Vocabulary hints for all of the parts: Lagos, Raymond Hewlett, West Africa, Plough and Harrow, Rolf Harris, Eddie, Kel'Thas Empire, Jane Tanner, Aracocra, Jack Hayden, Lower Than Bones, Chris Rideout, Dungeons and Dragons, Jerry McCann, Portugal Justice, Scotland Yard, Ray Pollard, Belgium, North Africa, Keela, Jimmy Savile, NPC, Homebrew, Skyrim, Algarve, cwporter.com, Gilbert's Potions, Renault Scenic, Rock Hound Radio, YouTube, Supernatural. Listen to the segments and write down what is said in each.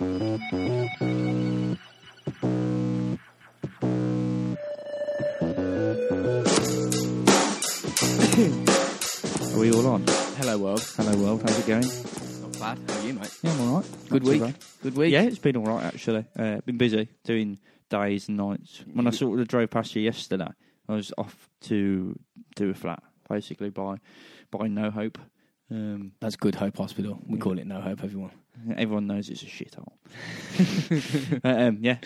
Are we all on? Hello, world. Hello, world. How's it going? Not bad. How are you, mate? Yeah, I'm all right. Good week. Yeah, it's been all right, actually. Been busy doing days and nights. When I sort of drove past you yesterday, I was off to do a flat, basically, by No Hope. That's Good Hope Hospital. We call it No Hope, everyone. Everyone knows it's a shithole.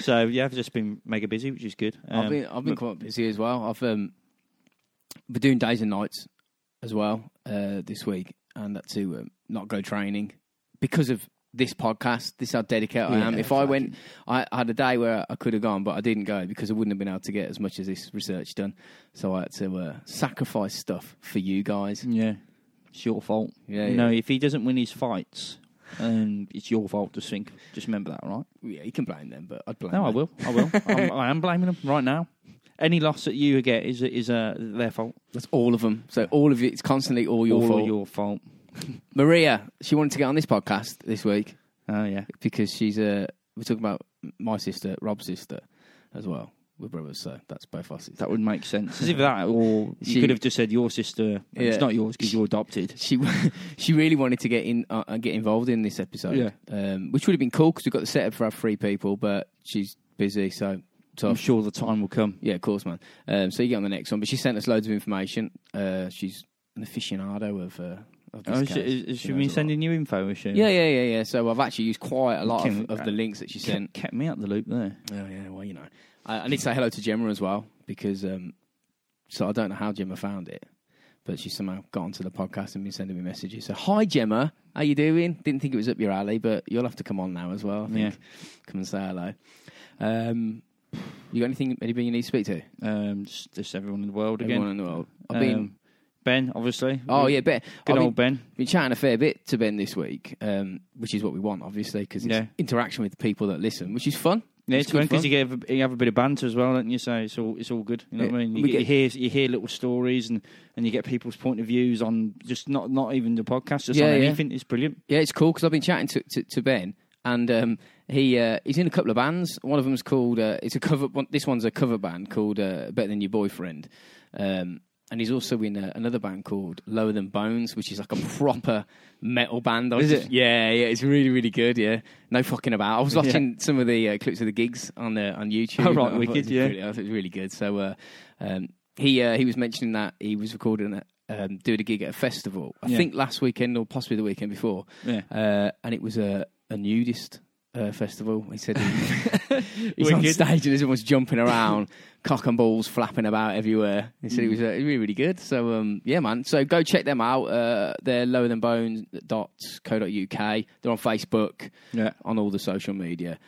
So I've just been mega busy, which is good. I've been quite busy as well. I've been doing days and nights as well this week, and that to not go training because of this podcast. This is how dedicated I am. If I went, I had a day where I could have gone, but I didn't go because I wouldn't have been able to get as much of this research done. So I had to sacrifice stuff for you guys. Yeah. It's your fault. Yeah, you know, if he doesn't win his fights, it's your fault to sink. Just remember that, right? Yeah, you can blame them, but I'd blame them. I will. I am blaming them right now. Any loss that you get is their fault. That's all of them. So all of you, it's constantly all your fault. All your fault. Maria, she wanted to get on this podcast this week. Oh, yeah. Because she's we're talking about my sister, Rob's sister, as well. We're brothers, so that's both our sisters. That would make sense. As if that, or you could have just said your sister, and it's not yours because you're adopted. She really wanted to get in and get involved in this episode, which would have been cool because we've got the setup for our three people, but she's busy, so I'm sure the time will come. Yeah, of course, man. So you get on the next one, but she sent us loads of information. She's an aficionado of... Is she sending you info, is she? Yeah. So I've actually used quite a lot of the links that she sent. Kept me out the loop there. Oh, yeah, well, you know. I need to say hello to Gemma as well, because so I don't know how Gemma found it, but she somehow got onto the podcast and been sending me messages. So, hi, Gemma. How you doing? Didn't think it was up your alley, but you'll have to come on now as well, I think. Yeah. Come and say hello. You got anybody you need to speak to? Just everyone in the world again. Everyone in the world. I've been... Ben, obviously. Oh, yeah, Ben. Good old Ben. Been chatting a fair bit to Ben this week, which is what we want, obviously, because it's interaction with people that listen, which is fun. Yeah, it's fun because you have a bit of banter as well, don't you? So it's all good. You know what I mean? You hear little stories and you get people's point of views on just not even the podcast, just on anything. It's brilliant. Yeah, it's cool because I've been chatting to Ben and he's in a couple of bands. One of them's called, this one's a cover band called Better Than Your Boyfriend. And he's also in another band called Lower Than Bones, which is like a proper metal band. Is it? Yeah, it's really, really good, yeah. No fucking about. I was watching some of the clips of the gigs on YouTube. Oh, right, wicked, I thought it was really good. So he was mentioning that he was recording doing a gig at a festival, I think last weekend or possibly the weekend before. Yeah. And it was a nudist festival. He said he's on stage and everyone's jumping around, cock and balls flapping about everywhere. He said it was really, really good. So man, so go check them out. They're lowerthanbones.co.uk. They're on Facebook, on all the social media.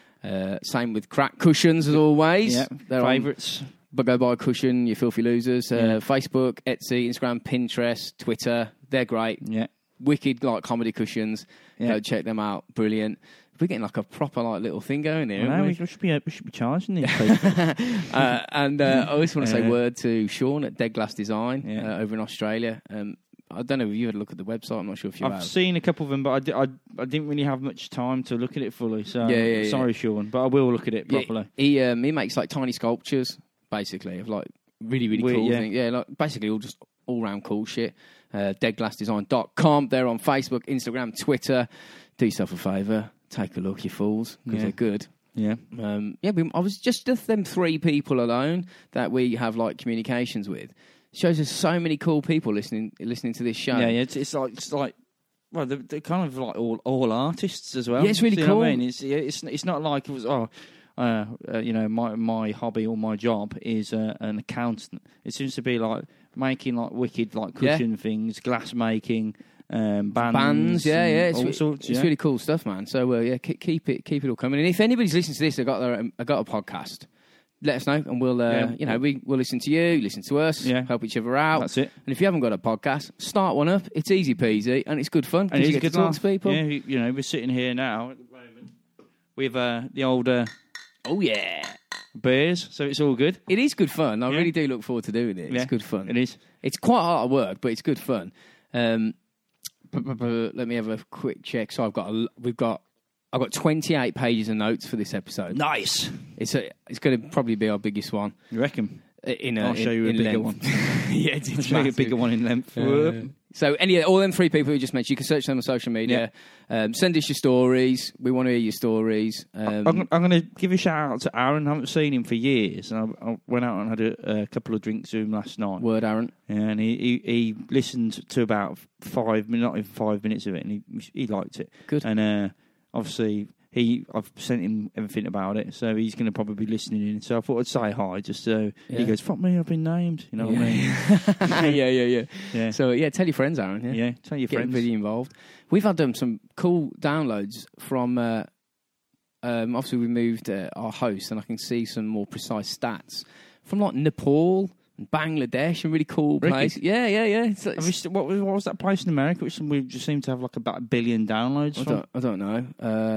Same with Crack Cushions as always. Yeah, they're favourites. But go buy a cushion, you filthy losers. Facebook, Etsy, Instagram, Pinterest, Twitter. They're great. Yeah, wicked like comedy cushions. Yeah. Go check them out. Brilliant. We're getting like a proper like little thing going here. No, we should be charging these people. I also want to say word to Sean at Dead Glass Design over in Australia. I don't know if you had a look at the website. I'm not sure if you have. I've seen a couple of them, but I didn't really have much time to look at it fully. So sorry, Sean, but I will look at it properly. He makes like tiny sculptures, basically, of like really, really cool things. Yeah, like basically all round cool shit. Deadglassdesign.com. They're on Facebook, Instagram, Twitter. Do yourself a favour. Take a look, you fools, because they're good. Yeah. I was just them three people alone that we have, like, communications with. Shows us so many cool people listening to this show. Yeah, it's like well, they're kind of like all artists as well. Yeah, it's really cool. What I mean? It's not like it was, my hobby or my job is an accountant. It seems to be, like, making, like, wicked, like, cushion things, glass making... Bands, it's really cool stuff, man. So keep it all coming. And if anybody's listening to this, I got a podcast. Let us know, and we'll we'll listen to you, listen to us, help each other out. That's it. And if you haven't got a podcast, start one up. It's easy peasy, and it's good fun. And it's good to talk to people. Yeah, we're sitting here now at the moment with the older. Oh yeah. Beers, so it's all good. It is good fun. I really do look forward to doing it. It's good fun. It is. It's quite hard work, but it's good fun. Let me have a quick check. So we've got I've got 28 pages of notes for this episode. Nice. It's going to probably be our biggest one. You reckon? I'll show you a bigger one. Yeah, it's show you a bigger one in length. So all them three people we just mentioned, you can search them on social media. Yeah. Send us your stories. We want to hear your stories. I'm going to give a shout out to Aaron. I haven't seen him for years. And I went out and had a couple of drinks with him last night. Word, Aaron. And he listened to about 5 minutes of it, and he liked it. Good. And obviously... I've sent him everything about it, so he's going to probably be listening in. So I thought I'd say hi, just so he goes, fuck me, I've been named. You know what I mean? Yeah. So, tell your friends, Aaron. Yeah, tell your friends. Get really involved. We've had some cool downloads from, obviously we moved our host, and I can see some more precise stats from like Nepal and Bangladesh, and really cool place. Yeah. What was that place in America which we just seemed to have like about 1 billion downloads from? I don't know.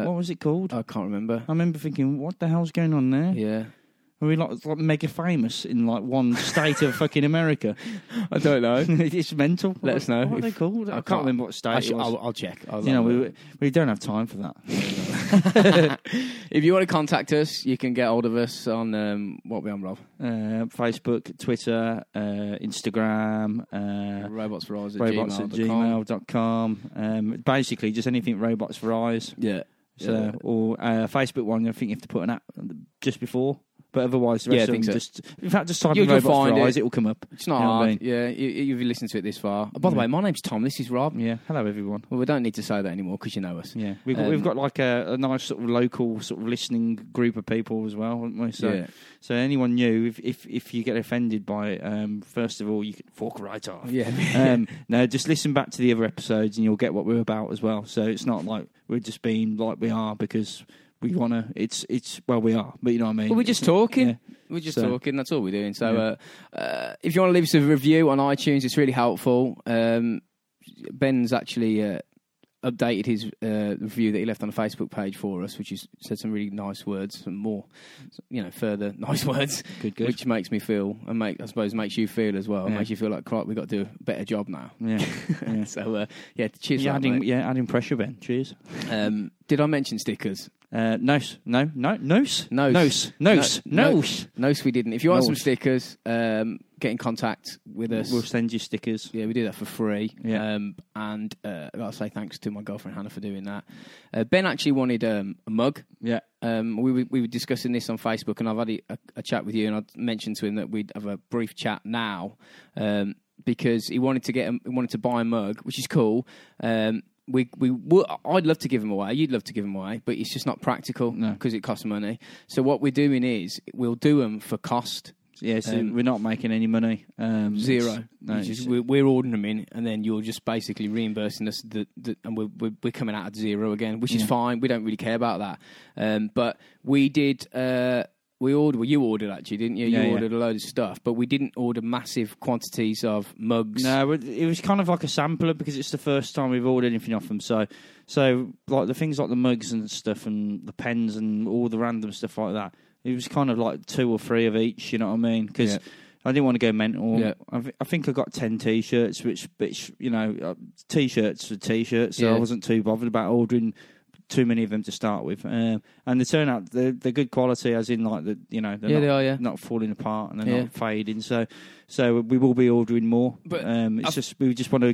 What was it called? I can't remember. I remember thinking, what the hell's going on there? Yeah. Are we like mega famous in like one state of fucking America? I don't know. It's mental. Let us know. What are they called? I can't remember what state it was. I'll check. We don't have time for that. If you want to contact us, you can get hold of us on, what are we on, Rob? Facebook, Twitter, Instagram. Robotsforeyes@gmail.com. Basically, just anything Robots for Eyes. Yeah. So, or Facebook one, I think you have to put an app just before. But otherwise, the rest of them just... In fact, just type in Robots for Eyes, it'll come up. It's not hard. I mean? Yeah, you've listened to it this far. Oh, by the way, my name's Tom, this is Rob. Yeah, hello everyone. Well, we don't need to say that anymore because you know us. Yeah, we've got like a nice sort of local sort of listening group of people as well, haven't we? So anyone new, if you get offended by it, first of all, you can fork right off. Yeah. No, just listen back to the other episodes and you'll get what we're about as well. So it's not like we're just being like we are because... We want to, we are, but you know what I mean? Well, we're just talking. Yeah. We're just talking, that's all we're doing. So if you want to leave us a review on iTunes, it's really helpful. Ben's actually updated his review that he left on the Facebook page for us, which is said some really nice words and more, further nice words. Good. Which makes me feel, and makes you feel as well. Yeah. It makes you feel like, crap, we've got to do a better job now. Yeah. So, cheers for that, mate. Yeah, adding pressure, Ben. Cheers. Did I mention stickers? No, we didn't. If you want some stickers, get in contact with us. We'll send you stickers. Yeah, we do that for free. Yeah. And I'll say thanks to my girlfriend Hannah for doing that. Ben actually wanted a mug. Yeah. We were discussing this on Facebook, and I've had a chat with you, and I mentioned to him that we'd have a brief chat now because he wanted to buy a mug, which is cool. I'd love to give them away. You'd love to give them away, but it's just not practical because it costs money. So what we're doing is we'll do them for cost. Yeah, so we're not making any money. Zero. We're ordering them in, and then you're just basically reimbursing us, and we're coming out at zero again, which is fine. We don't really care about that. But we did. You ordered actually, didn't you? You ordered a load of stuff, but we didn't order massive quantities of mugs. No, it was kind of like a sampler because it's the first time we've ordered anything off them. So like the things like the mugs and stuff and the pens and all the random stuff like that, it was kind of like 2 or 3 of each, you know what I mean? Because I didn't want to go mental. Yeah. I think I got 10 T-shirts, which T-shirts are T-shirts, so I wasn't too bothered about ordering too many of them to start with, and they turn out they're good quality, as in like not falling apart and they're not fading. So we will be ordering more, but we just want to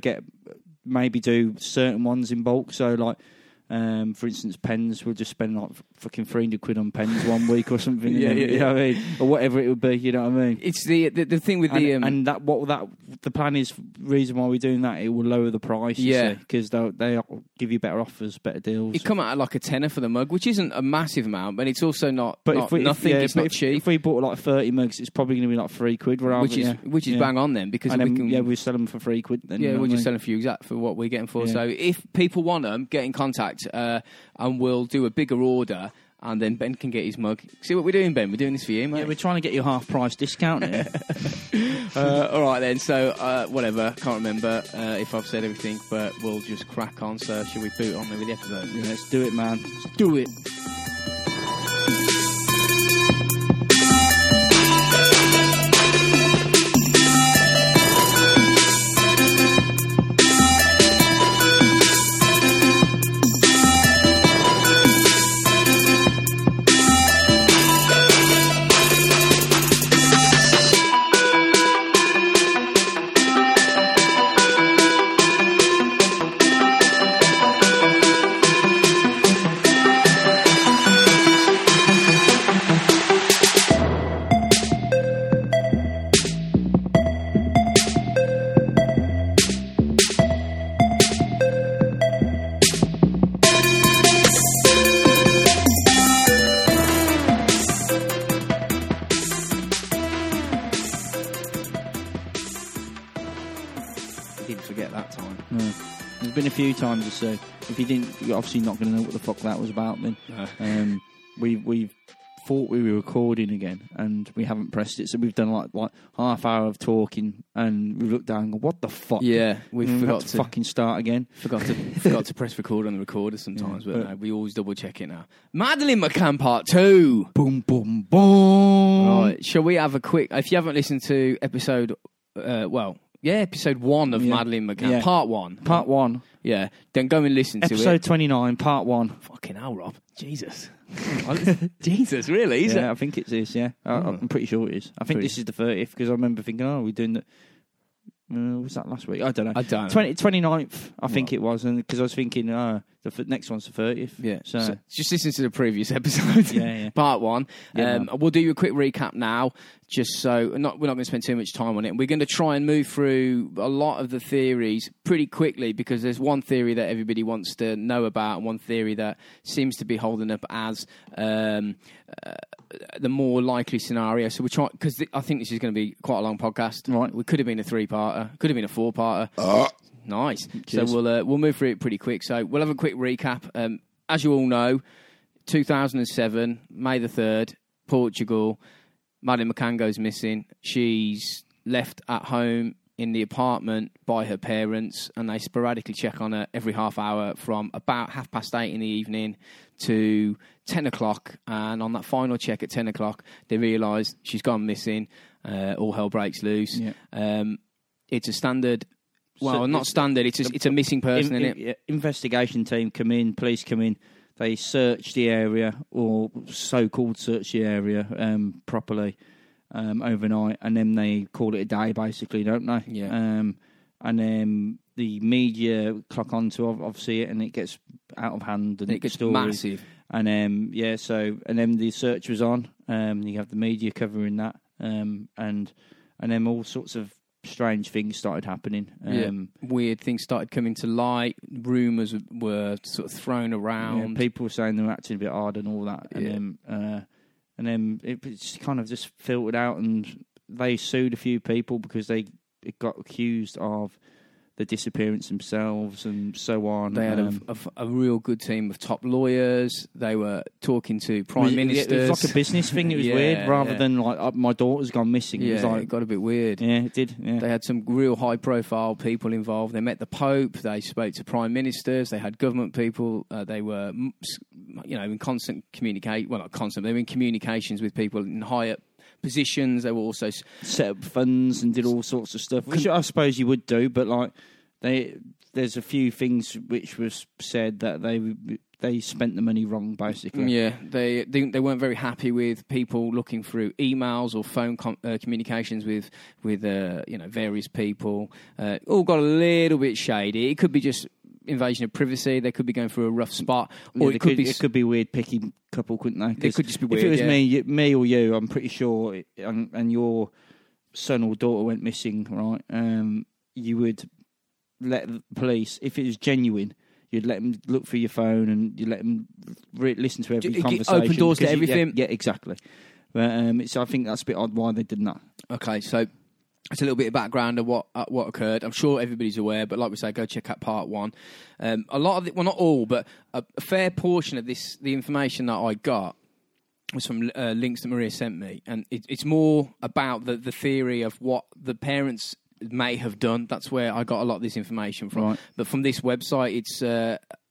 do certain ones in bulk. So like for instance, pens, we'll just spend like fucking 300 quid on pens 1 week or something. You know what I mean? Or whatever it would be. You know what I mean? It's the thing with the plan is, reason why we're doing that, it will lower the price. Yeah, because they'll give you better offers, better deals. It come out at like a tenner for the mug, which isn't a massive amount, but it's also not nothing. It's not cheap. If we bought like 30 mugs, it's probably going to be like 3 quid, which is bang on then, because we sell them for 3 quid. Then we'll just sell them for you exact for what we're getting for. Yeah. So if people want them, get in contact, and we'll do a bigger order. And then Ben can get his mug. See what we're doing, Ben? We're doing this for you, mate. Yeah, we're trying to get you a half-price discount here. All right, then. So, whatever. Can't remember if I've said everything, but we'll just crack on. So, should we boot on with the episode? Yeah, let's do it, man. Let's do it. been a few times or so. If you didn't, you're obviously not going to know what the fuck that was about then. We've thought we were recording again, and we haven't pressed it, so we've done like half hour of talking, and we've looked down and go, what the fuck? Yeah, we forgot to fucking start again. Forgot to press record on the recorder sometimes, but no, we always double check it now. Madeleine McCann Part 2! Boom, boom, boom! Right, shall we have a quick... If you haven't listened to episode 1 of Madeleine McCann. Yeah. Part 1. Yeah. Then go and listen to it. Episode 29, Part 1. Fucking hell, Rob. Jesus. Jesus, really? Yeah, I think it's this, yeah. I'm pretty sure it is. I think this is the 30th, because I remember thinking, oh, we're doing that. Was that last week? I don't know. 29th, I think it was, because I was thinking, the next one's the 30th. Yeah. So just listen to the previous episode. Yeah. Part 1. Yeah, we'll do a quick recap now, just so we're not going to spend too much time on it. And we're going to try and move through a lot of the theories pretty quickly, because there's one theory that everybody wants to know about, and one theory that seems to be holding up as the more likely scenario. So we're trying, because I think this is going to be quite a long podcast. Right. We could have been a 3-parter, could have been a 4-parter. Nice. Cheers. So we'll move through it pretty quick. So we'll have a quick recap. As you all know, 2007, May the 3rd, Portugal, Madeleine McCann goes missing. She's left at home in the apartment by her parents, and they sporadically check on her every half hour from about 8:30 in the evening to 10 o'clock. And on that final check at 10 o'clock, they realise she's gone missing. All hell breaks loose. Yeah. It's a standard... Well, not standard. It's a missing person, isn't it? Investigation team come in, police come in. They search the area, or so-called search the area properly overnight, and then they call it a day, basically, don't they? Yeah. And then the media clock onto obviously it, and it gets out of hand, and it gets massive. And then the search was on. You have the media covering that, and then all sorts of strange things started happening. Weird things started coming to light. Rumours were sort of thrown around. Yeah, people were saying they were acting a bit odd and all that. And then it's kind of just filtered out, and they sued a few people because they got accused of the disappearance themselves and so on. They had a real good team of top lawyers. They were talking to prime ministers. It was like a business thing. It was weird, rather than like, my daughter's gone missing. Yeah, it was like, it got a bit weird. Yeah, it did. Yeah. They had some real high-profile people involved. They met the Pope. They spoke to prime ministers. They had government people. They were, in constant communication. Well, not constant. They were in communications with people in higher positions. They were also set up funds and did all sorts of stuff, which I suppose you would do, but like there's a few things which was said that they spent the money wrong, basically. Yeah, they weren't very happy with people looking through emails or phone communications with various people. All got a little bit shady. It could be just invasion of privacy. They could be going through a rough spot, or it could be weird picky couple, couldn't they? It could just be weird. If it was me or you, I'm pretty sure, and your son or daughter went missing, right? You would let the police, if it was genuine, you'd let them look through your phone, and you let them listen to every conversation. Open doors to everything. Yeah, exactly. But so I think that's a bit odd why they did that. Okay, so. It's a little bit of background of what occurred. I'm sure everybody's aware, but like we say, go check out Part 1. A lot of it, well, not all, but a fair portion of this, the information that I got was from links that Maria sent me, and it's more about the theory of what the parents may have done. That's where I got a lot of this information from. Right. But from this website, it's...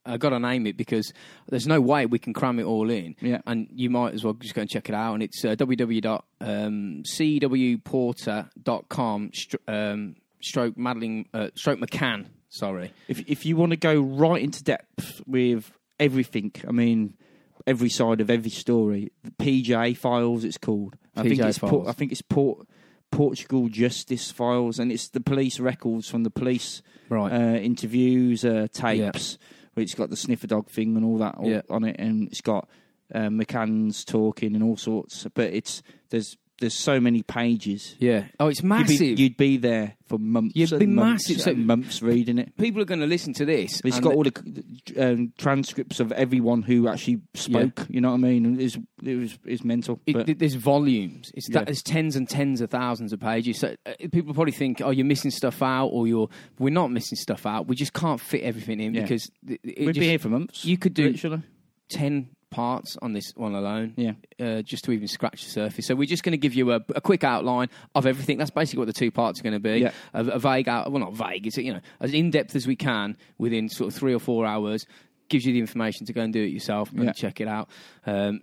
I got to name it because there's no way we can cram it all in. Yeah. And you might as well just go and check it out. And it's www.cwporter.com /Madeleine McCann. Sorry. If you want to go right into depth with everything, I mean, every side of every story, the PJ Files it's called. I think it's Portugal Justice Files, and it's the police records from the police interviews, tapes. Yeah. It's got the sniffer dog thing and all that on it, and it's got McCann's talking and all sorts. But there's there's so many pages. Yeah. Oh, it's massive. You'd be there for months. You'd be months, massive. So months reading it. People are going to listen to this. It's got all the transcripts of everyone who actually spoke. Yeah. You know what I mean? It's mental. There's volumes. There's tens and tens of thousands of pages. So people probably think, oh, you're missing stuff out, or we're not missing stuff out. We just can't fit everything in because we'd be here for months. You could do 10 parts on this one alone, just to even scratch the surface. So we're just going to give you a quick outline of everything. That's basically what the two parts are going to be. Yeah. A vague out, well, not vague. It's as in depth as we can within sort of 3 or 4 hours. Gives you the information to go and do it yourself and check it out.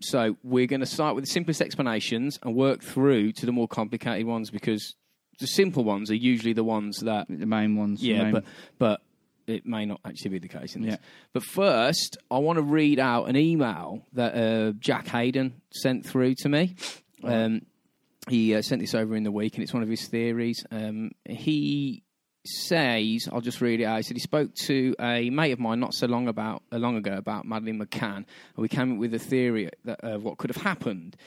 So we're going to start with the simplest explanations and work through to the more complicated ones, because the simple ones are usually the ones that the main ones. Yeah, but it may not actually be the case in this. Yeah. But first, I want to read out an email that Jack Hayden sent through to me. He sent this over in the week, and it's one of his theories. He says, I'll just read it out. He said he spoke to a mate of mine not so long ago about Madeleine McCann, and we came up with a theory of what could have happened.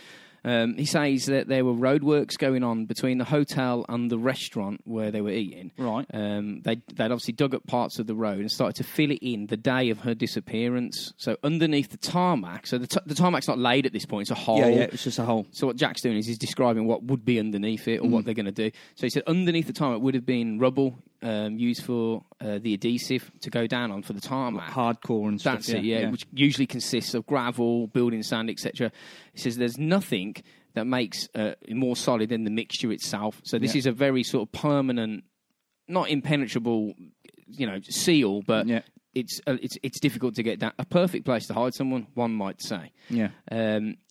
He says that there were roadworks going on between the hotel and the restaurant where they were eating. Right. They'd obviously dug up parts of the road and started to fill it in the day of her disappearance. So underneath the tarmac, so the tarmac's not laid at this point, it's a hole. Yeah, it's just a hole. So what Jack's doing is he's describing what would be underneath it, or what they're going to do. So he said underneath the tarmac would have been rubble, used for the adhesive to go down on for the tarmac. Hardcore and stuff. That's it, yeah. Which usually consists of gravel, building sand, etc. It says there's nothing that makes it more solid than the mixture itself. So this is a very sort of permanent, not impenetrable, seal, but it's difficult to get down. A perfect place to hide someone, one might say. Yeah.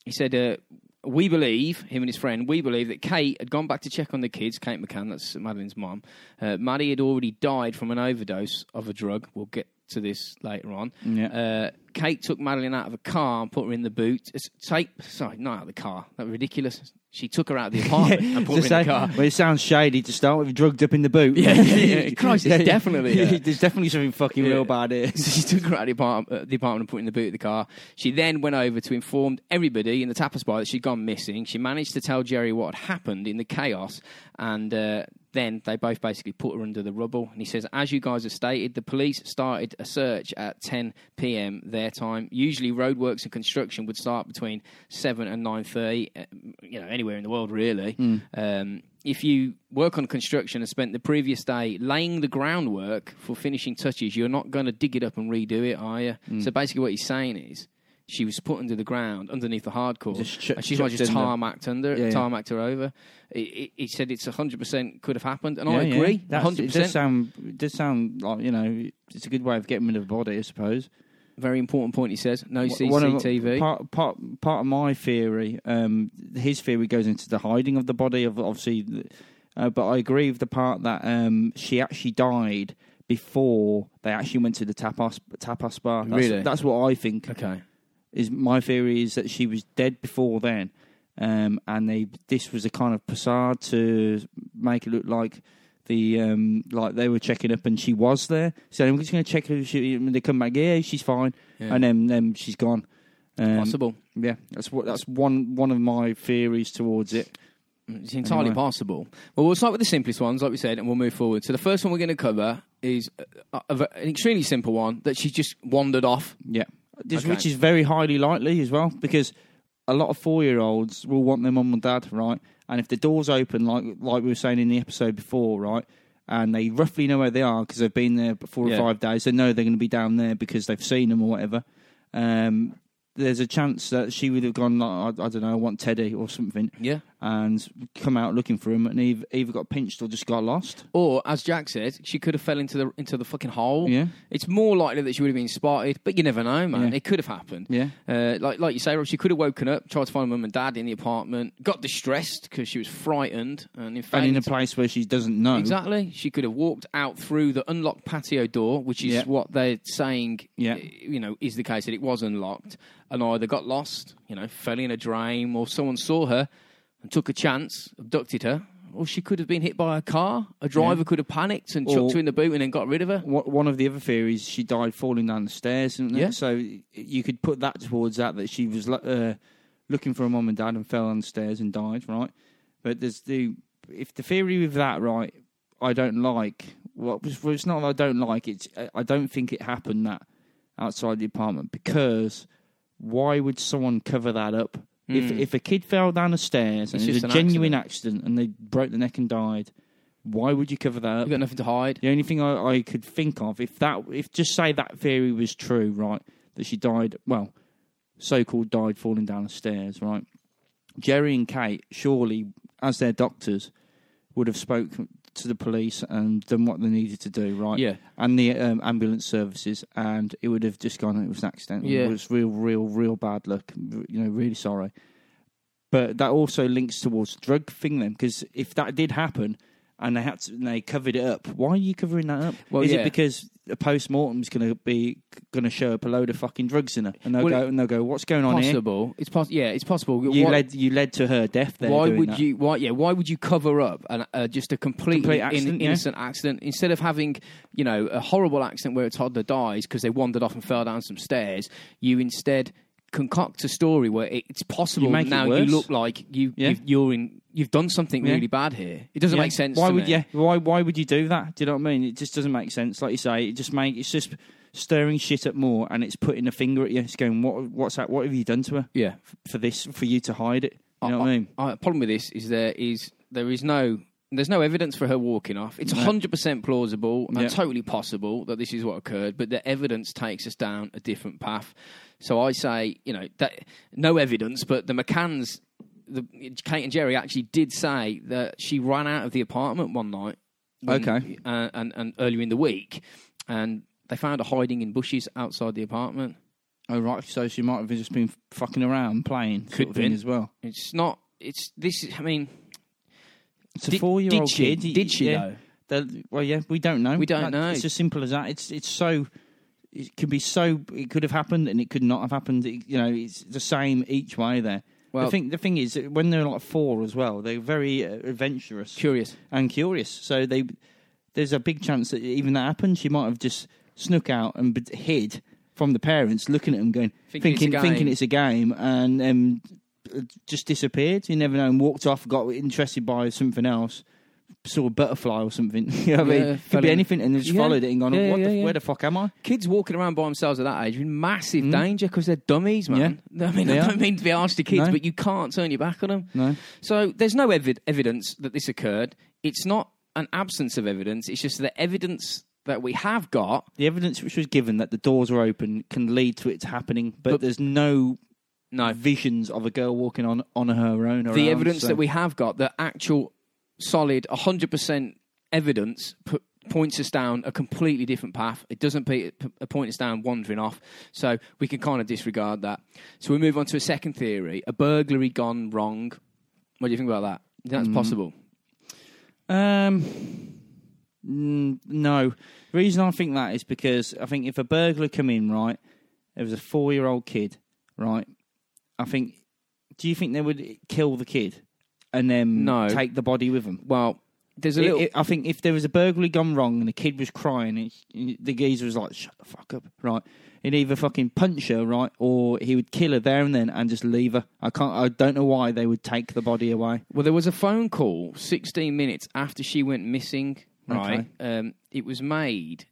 He said... we believe, him and his friend, that Kate had gone back to check on the kids, Kate McCann, that's Madeleine's mum. Maddie had already died from an overdose of a drug. We'll get to this later on. Yeah. Kate took Madeleine out of a car and put her in the boot. Not out of the car. That was ridiculous. She took her out of the apartment and put her in the car. Well, it sounds shady to start with, drugged up in the boot. Christ, it's definitely... Yeah. There's definitely something fucking real bad here. So she took her out of the apartment and put her in the boot of the car. She then went over to inform everybody in the tapas bar that she'd gone missing. She managed to tell Jerry what had happened in the chaos, and... then they both basically put her under the rubble. And he says, as you guys have stated, the police started a search at 10 p.m. their time. Usually roadworks and construction would start between 7 and 9:30, anywhere in the world, really. If you work on construction and spent the previous day laying the groundwork for finishing touches, you're not going to dig it up and redo it, are you? So basically what he's saying is, she was put under the ground, underneath the hardcore, and she's just tarmacked under it, tarmacked her over. He said it's 100% could have happened, and I agree, 100%. It does sound like, it's a good way of getting rid of the body, I suppose. Very important point, he says. No CCTV. Part of my theory, his theory goes into the hiding of the body, obviously, but I agree with the part that she actually died before they actually went to the tapas bar. That's what I think. Okay. My theory is that she was dead before then, and this was a kind of facade to make it look like like they were checking up and she was there. So I'm just going to check her. They come back, she's fine, and then she's gone. Possible. Yeah, that's one of my theories towards it. It's entirely possible. Well, we'll start with the simplest ones, like we said, and we'll move forward. So the first one we're going to cover is an extremely simple one, that she just wandered off. Yeah. Which is very highly likely as well, because a lot of 4-year-olds will want their mum and dad, right? And if the door's open, like we were saying in the episode before, right, and they roughly know where they are because they've been there 4 or 5 days, they know they're going to be down there because they've seen them or whatever, there's a chance that she would have gone, like, I don't know, I want Teddy or something, and come out looking for him, and either got pinched or just got lost. Or, as Jack said, she could have fell into the fucking hole. Yeah. It's more likely that she would have been spotted, but you never know, man. Yeah. It could have happened. Yeah. Like you say, Rob, she could have woken up, tried to find mum and dad in the apartment, got distressed because she was frightened, and in fact... And in a place where she doesn't know. Exactly. She could have walked out through the unlocked patio door, which is what they're saying, is the case, that it was unlocked, and either got lost, fell in a drain, or someone saw her and took a chance, abducted her, or she could have been hit by a car. A driver could have panicked and chucked her in the boot and then got rid of her. One of the other theories, she died falling down the stairs, isn't it? Yeah. So you could put that towards that she was looking for her mum and dad and fell down the stairs and died, right? But there's the, if the theory with that, right, I don't like, well, it's not that I don't like it, I don't think it happened that outside the apartment, because why would someone cover that up? If a kid fell down the stairs and it was a genuine accident and they broke their neck and died, why would you cover that up? You've got nothing to hide. The only thing I could think of, if just say that theory was true, right, that she died, well, so-called died falling down the stairs, right? Jerry and Kate, surely, as their doctors, would have spoken to the police and done what they needed to do, right? Yeah. And the ambulance services, and it would have just gone, it was an accident. Yeah. It was real bad luck. You know, really sorry. But that also links towards the drug thing then, because if that did happen and they covered it up, why are you covering that up? Well, Is it because a post-mortem's going to show up a load of fucking drugs in her, and they'll go, what's going on here? It's possible. You led to her death. There, why would you? Why would you cover up just a complete innocent accident, instead of having, you know, a horrible accident where a toddler dies because they wandered off and fell down some stairs? You instead concoct a story where it's possible now you look like you've done something really bad here. It doesn't make sense. Why would you do that? Do you know what I mean? It just doesn't make sense. Like you say, it's just stirring shit up more, and it's putting a finger at you. It's going, what's that? What have you done to her? Yeah, for you to hide it. You know what I mean? The problem with this is there's no evidence for her walking off. It's 100% plausible and totally possible that this is what occurred, but the evidence takes us down a different path. So I say, you know, that, no evidence, but the McCanns, Kate and Jerry actually did say that she ran out of the apartment one night. And earlier in the week, and they found her hiding in bushes outside the apartment. Oh, right. So she might have just been fucking around playing. Could have been as well. It's not. It's this. I mean. It's a 4-year-old kid. Did she though? Well, yeah, we don't know. We don't know. It's as simple as that. It could have happened and it could not have happened. You know, it's the same each way there. Well, the thing is, when they're like 4 as well, they're very adventurous, curious. So there's a big chance that even that happened. She might have just snuck out and hid from the parents, looking at them, going thinking it's a game, and just disappeared. You never know, and walked off, got interested by something else, saw a butterfly or something. You know what I mean? Could be anything, and they just followed it and gone, where the fuck am I? Kids walking around by themselves at that age are in massive danger because they're dummies, man. Yeah. I mean, I don't mean to be harsh to kids, but you can't turn your back on them. No. So there's no evidence that this occurred. It's not an absence of evidence, it's just the evidence that we have got. The evidence which was given that the doors are open can lead to it happening, but there's no visions of a girl walking on her own. The evidence that we have got, the actual solid 100% evidence, points us down a completely different path. It doesn't point us down wandering off, so we can kind of disregard that. So we move on to a second theory, a burglary gone wrong. What do you think about that? Do you think that's possible? No. The reason I think that is because I think if a burglar come in, right, there was a 4-year-old kid, right, I think, do you think they would kill the kid and then take the body with them? Well, there's I think if there was a burglary gone wrong and the kid was crying, the geezer was like, shut the fuck up, right? He'd either fucking punch her, right, or he would kill her there and then and just leave her. I don't know why they would take the body away. Well, there was a phone call 16 minutes after she went missing, right? Okay. It was made,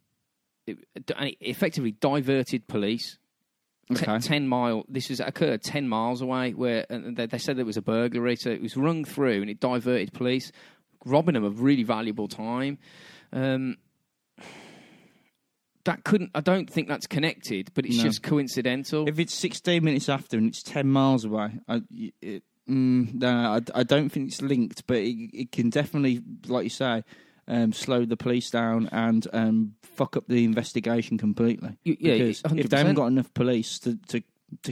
and it effectively diverted police. Okay. 10 mile. This has occurred 10 miles away, where they said there was a burglary, so it was rung through and it diverted police, robbing them of really valuable time. I don't think that's connected, but it's just coincidental. If it's 16 minutes after and it's 10 miles away, I don't think it's linked, but it can definitely, like you say, slow the police down and fuck up the investigation completely. Because 100%. If they haven't got enough police to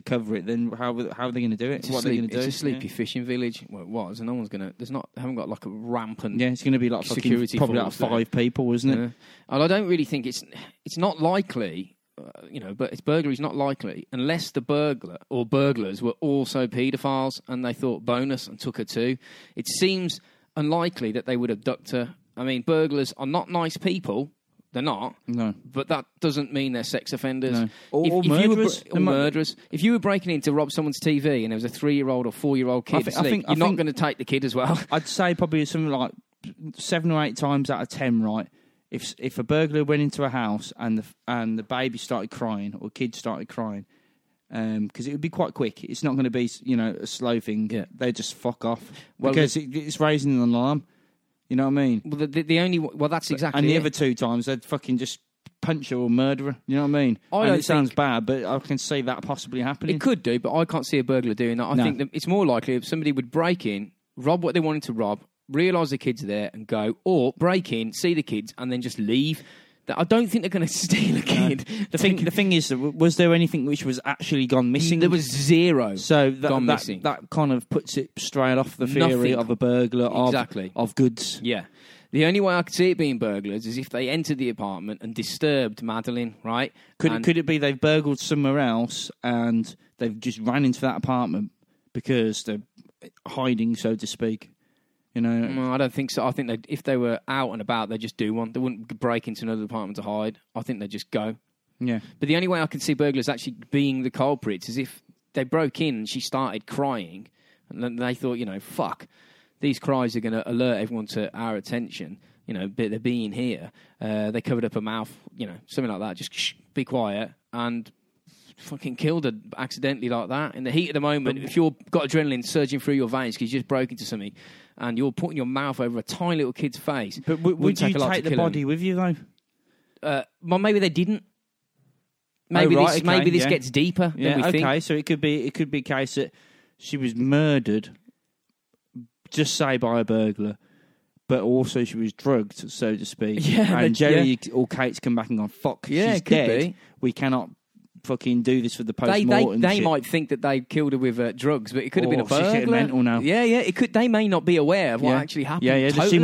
cover it, then how are they going to do it? What are they going to do? It's a sleepy fishing village. Well, it was, and no one's going to. They haven't got like a rampant. Yeah, it's going to be like security. Probably like 5 people, isn't it? And I don't really think it's not likely. But it's burglary's not likely unless the burglar or burglars were also paedophiles and they thought bonus and took her too. It seems unlikely that they would abduct her. I mean, burglars are not nice people, They're not. No. But that doesn't mean they're sex offenders. No. Or murderers. Or murderers. If you were breaking in to rob someone's TV and there was a 3-year-old or 4-year-old kid asleep, you're not going to take the kid as well. I'd say probably something like 7 or 8 times out of 10, right? If a burglar went into a house and the baby started crying or kid started crying, because it would be quite quick. It's not going to be, a slow thing. Yeah. They just fuck off. Well, because it's raising an alarm. You know what I mean? Well, that's exactly. And the other 2 times they'd fucking just punch her or murder her. You know what I mean? It sounds bad, but I can see that possibly happening. It could do, but I can't see a burglar doing that. I think that it's more likely if somebody would break in, rob what they wanted to rob, realise the kids are there and go, or break in, see the kids, and then just leave. I don't think they're going to steal a kid. The thing is, was there anything which was actually gone missing? There was 0 missing. That kind of puts it straight off the theory of a burglar of goods. Yeah. The only way I could see it being burglars is if they entered the apartment and disturbed Madeleine, right? Could it be they've burgled somewhere else and they've just ran into that apartment because they're hiding, so to speak? No, I don't think so. I think if they were out and about, they'd just do one. They wouldn't break into another apartment to hide. I think they'd just go. Yeah. But the only way I can see burglars actually being the culprits is if they broke in and she started crying, and then they thought, fuck, these cries are going to alert everyone to our attention. They're being here. They covered up her mouth, something like that. Just shh, be quiet, and fucking killed her accidentally like that. In the heat of the moment, if you've got adrenaline surging through your veins because you just broke into something, and you're putting your mouth over a tiny little kid's face. But would you take the body with you, though? Well, maybe they didn't. Maybe this gets deeper than we think. Okay, so it could be a case that she was murdered, just say by a burglar, but also she was drugged, so to speak. Yeah, and Jerry or Kate's come back and gone, fuck, she's dead. We cannot fucking do this for the post-mortem. They might think that they killed her with drugs, but it could have been a burglar. Mental now. Yeah, it could. They may not be aware of what actually happened. Yeah, totally. They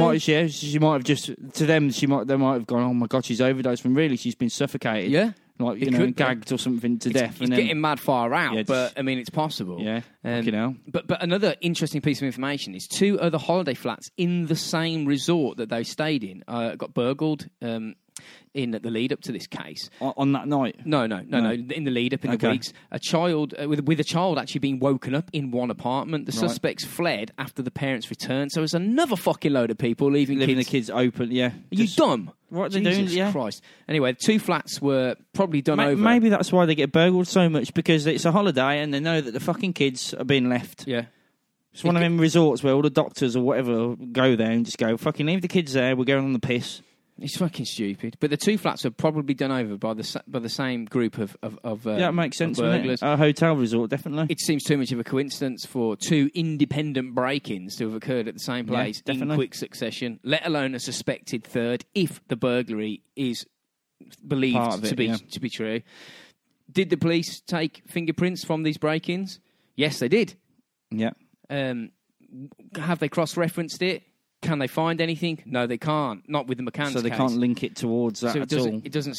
might have gone, oh my god, she's overdosed. When really she's been suffocated. Yeah, like gagged or something to death. It's getting mad far out, but I mean it's possible. Yeah, But another interesting piece of information is 2 other holiday flats in the same resort that they stayed in got burgled. In the lead-up to this case. On that night? No. In the lead-up, the weeks, a child, with a child actually being woken up in one apartment. The suspects fled after the parents returned, so it was another fucking load of people leaving the kids open, yeah. Are you dumb? What are they doing? Jesus Christ. Anyway, 2 flats were probably done over. Maybe that's why they get burgled so much, because it's a holiday and they know that the fucking kids are being left. Yeah. It's one of them resorts where all the doctors or whatever go there and just go, fucking leave the kids there, we're going on the piss. It's fucking stupid. But the 2 flats were probably done over by the same group of that makes sense, burglars. A hotel resort, definitely. It seems too much of a coincidence for 2 independent break-ins to have occurred at the same place in quick succession, let alone a suspected third, if the burglary is believed to be true. Did the police take fingerprints from these break-ins? Yes, they did. Yeah. Have they cross-referenced it? Can they find anything? No, they can't. Not with the McCann's case. So they can't link it towards that at all. It doesn't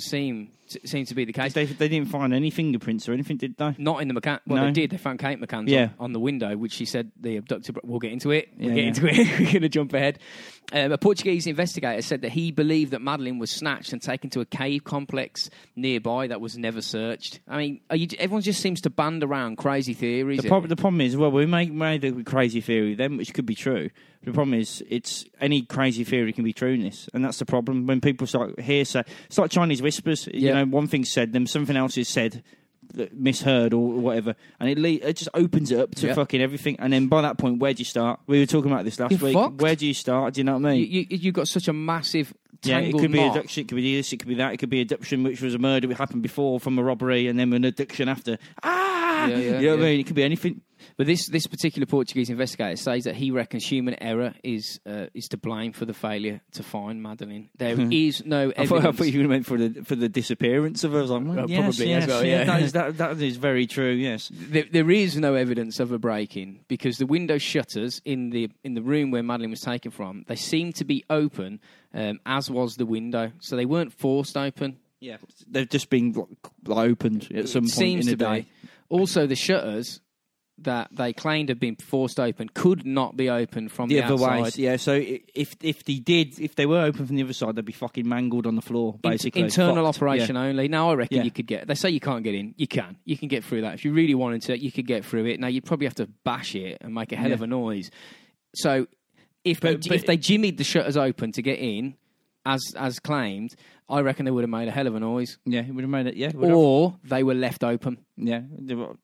seem to be the case. They didn't find any fingerprints or anything, did they? Not in the McCann. Well, they did. They found Kate McCann's on the window, which she said the abductor. We'll get into it. We're going to jump ahead. A Portuguese investigator said that he believed that Madeleine was snatched and taken to a cave complex nearby that was never searched. I mean, everyone just seems to band around crazy theories. The problem is, well, we made a crazy theory then, which could be true. The problem is, it's any crazy theory can be true in this, and that's the problem. When people start hearsay, it's like Chinese whispers. One thing's said, then something else is said, misheard or whatever, and it just opens it up to fucking everything. And then by that point, where do you start? We were talking about this last week. Fucked. Where do you start? Do you know what I mean? You've got such a massive tangled knot. It could be abduction, it could be this, it could be that, it could be abduction, which was a murder that happened before from a robbery, and then an abduction after. You know what I mean? It could be anything. But this particular Portuguese investigator says that he reckons human error is to blame for the failure to find Madeleine. There is no evidence. I thought you meant for the disappearance of her. I was like, probably as well. Yeah. That is very true. Yes, there is no evidence of a break-in because the window shutters in the room where Madeleine was taken from, they seemed to be open, as was the window, so they weren't forced open. Yeah, they've just been opened at some point in the day. Also, the shutters that they claimed had been forced open could not be open from the other outside. Way, yeah. So if they were open from the other side, they'd be fucking mangled on the floor, basically. Internal operation only. Now, I reckon you could get... They say you can't get in. You can. You can get through that. If you really wanted to, you could get through it. Now, you'd probably have to bash it and make a hell of a noise. So if they jimmied the shutters open to get in, as claimed, I reckon they would have made a hell of a noise. Yeah, it would have made it, yeah. Or they were left open. Yeah,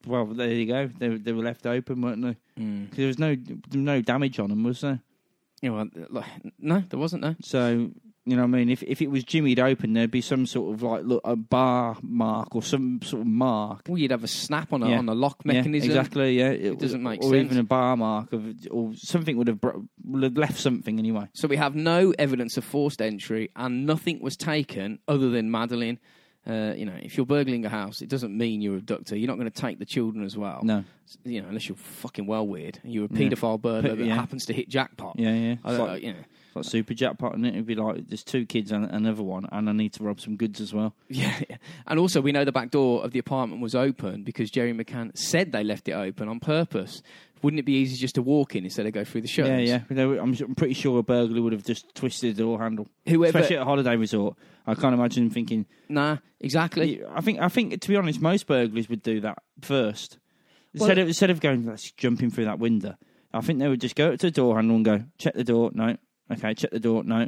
well, there you go. They were left open, weren't they? Because there was no damage on them, was there? Yeah, well, no, there wasn't, no. So, you know what I mean? If it was jimmied open, there'd be some sort of, like, look, a bar mark or some sort of mark. Well, you'd have a snap on the lock mechanism. Yeah, exactly, yeah. It doesn't make sense. Or even a bar mark or something would have left something anyway. So we have no evidence of forced entry and nothing was taken other than Madeleine. If you're burgling a house, it doesn't mean you're a abductor. You're not going to take the children as well. No. You know, unless you're fucking well weird. You're a paedophile burglar that happens to hit jackpot. Yeah, yeah. It's like super jackpot, and it'd be like, there's two kids and another one, and I need to rob some goods as well. Yeah, and also we know the back door of the apartment was open because Jerry McCann said they left it open on purpose. Wouldn't it be easy just to walk in instead of go through the shutters? Yeah, yeah. I'm pretty sure a burglar would have just twisted the door handle. Especially at a holiday resort. I can't imagine him thinking... Nah, exactly. I think to be honest, most burglars would do that first. Instead of going, let's jump in through that window. I think they would just go up to the door handle and go, check the door, no... Okay, check the door. No,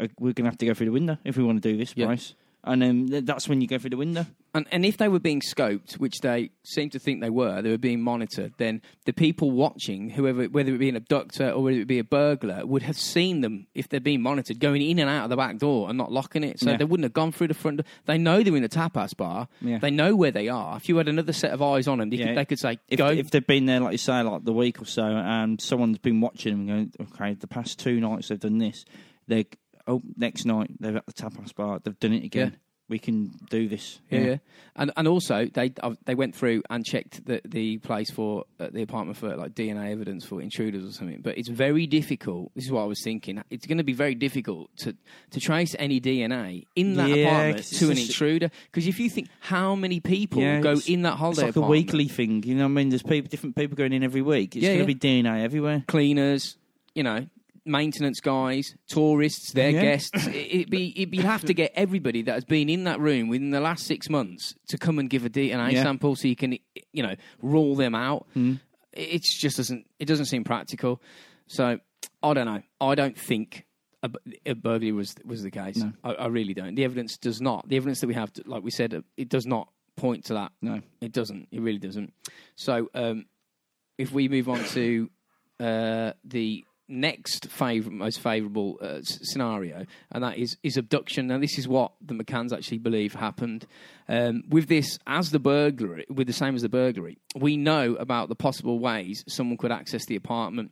we're going to have to go through the window if we want to do this, Bryce. And then that's when you go through the window. And if they were being scoped, which they seem to think they were being monitored, then the people watching, whether it be an abductor or whether it be a burglar, would have seen them, if they're being monitored, going in and out of the back door and not locking it. So they wouldn't have gone through the front door. They know they're in the tapas bar. Yeah. They know where they are. If you had another set of eyes on them, they could say, go. If they've been there, like you say, like the week or so, and someone's been watching them and going, okay, the past two nights they've done this, next night they're at the tapas bar. They've done it again. Yeah. We can do this. Yeah, yeah. And also they went through and checked the place for the apartment for like DNA evidence for intruders or something. But it's very difficult. This is what I was thinking. It's going to be very difficult to trace any DNA in that apartment to an intruder. Because if you think how many people go in that holiday apartment, it's like a weekly thing. You know what I mean? There's different people going in every week. It's going to be DNA everywhere. Cleaners, you know. Maintenance guys, tourists, their guests. You'd have to get everybody that has been in that room within the last 6 months to come and give a DNA sample, so you can, rule them out. Mm. It doesn't seem practical. So I don't know. I don't think a burglary was the case. No. I really don't. The evidence does not. The evidence that we have, like we said, it does not point to that. No, it doesn't. It really doesn't. So if we move on to the next most favourable scenario, and that is abduction. Now, this is what the McCanns actually believe happened. With the same as the burglary, we know about the possible ways someone could access the apartment.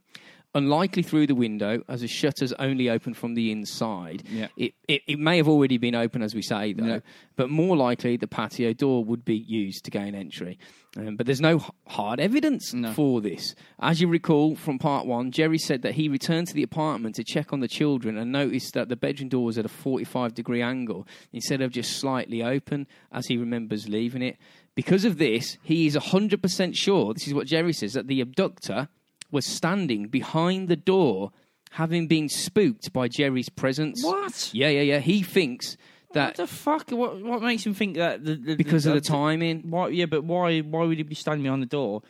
Unlikely through the window, as the shutters only open from the inside. Yeah. It may have already been open, as we say, though, but more likely the patio door would be used to gain entry. But there's no hard evidence for this. As you recall from part one, Jerry said that he returned to the apartment to check on the children and noticed that the bedroom door was at a 45-degree angle instead of just slightly open, as he remembers leaving it. Because of this, he is 100% sure, this is what Jerry says, that the abductor was standing behind the door, having been spooked by Jerry's presence. What? Yeah. He thinks that... What the fuck? What makes him think that... because of the timing. Why, but why would he be standing behind the door?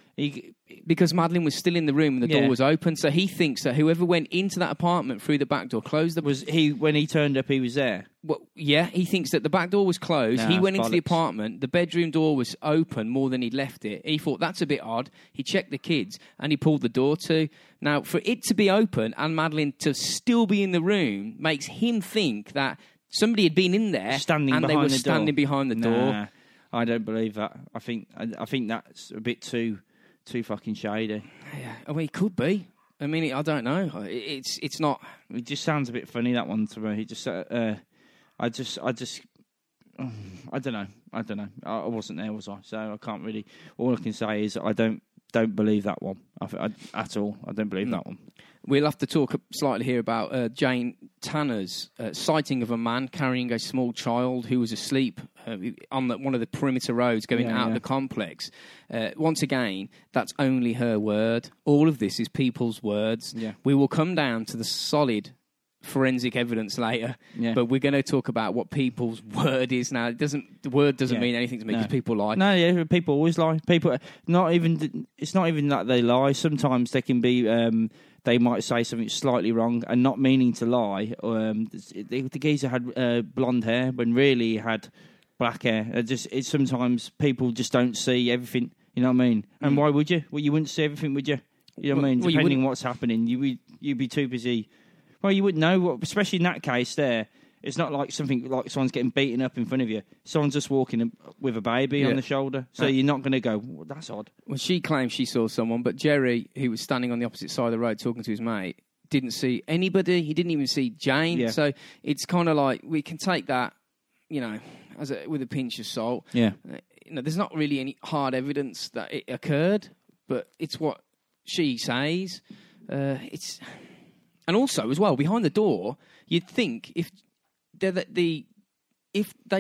Because Madeleine was still in the room and the door was open, so he thinks that whoever went into that apartment through the back door closed the... When he turned up, he was there? Well, yeah, he thinks that the back door was closed. He went into the apartment. The bedroom door was open more than he'd left it. He thought, that's a bit odd. He checked the kids and he pulled the door to. Now, for it to be open and Madeleine to still be in the room makes him think that somebody had been in there standing behind the door. Nah, I don't believe that. I think that's a bit too fucking shady. Yeah, I mean, it could be. I mean, I don't know. It's not. It just sounds a bit funny, that one, to me. It just, I don't know. I wasn't there, was I? So I can't really. All I can say is I don't believe that one at all. I don't believe that one. We'll have to talk slightly here about Jane Tanner's sighting of a man carrying a small child who was asleep on one of the perimeter roads going out of the complex. Once again, that's only her word. All of this is people's words. Yeah. We will come down to the solid forensic evidence later, but we're going to talk about what people's word is now. It doesn't, the word doesn't mean anything to me because people lie. No, yeah, people always lie. People, not even, it's not even that they lie. Sometimes they can be, they might say something slightly wrong and not meaning to lie. The geezer had blonde hair when really he had black hair. Sometimes people just don't see everything. You know what I mean? And why would you? Well, you wouldn't see everything, would you? You know what I mean? Depending on what's happening, you'd be too busy. Well, you wouldn't know, especially in that case there. It's not like something like someone's getting beaten up in front of you. Someone's just walking with a baby on the shoulder. So you're not going to go, well, that's odd. Well, she claimed she saw someone, but Jerry, who was standing on the opposite side of the road talking to his mate, didn't see anybody. He didn't even see Jane. Yeah. So it's kind of like we can take that, you know, as with a pinch of salt. Yeah. You know, there's not really any hard evidence that it occurred, but it's what she says. It's... And also, as well, behind the door, you'd think if they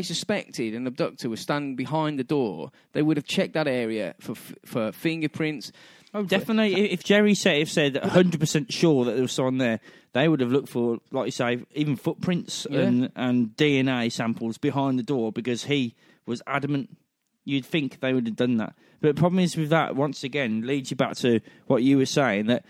suspected an abductor was standing behind the door, they would have checked that area for fingerprints. Oh, definitely. If Jerry said 100% sure that there was someone there, they would have looked for, like you say, even footprints and DNA samples behind the door because he was adamant. You'd think they would have done that. But the problem is with that, once again, leads you back to what you were saying, that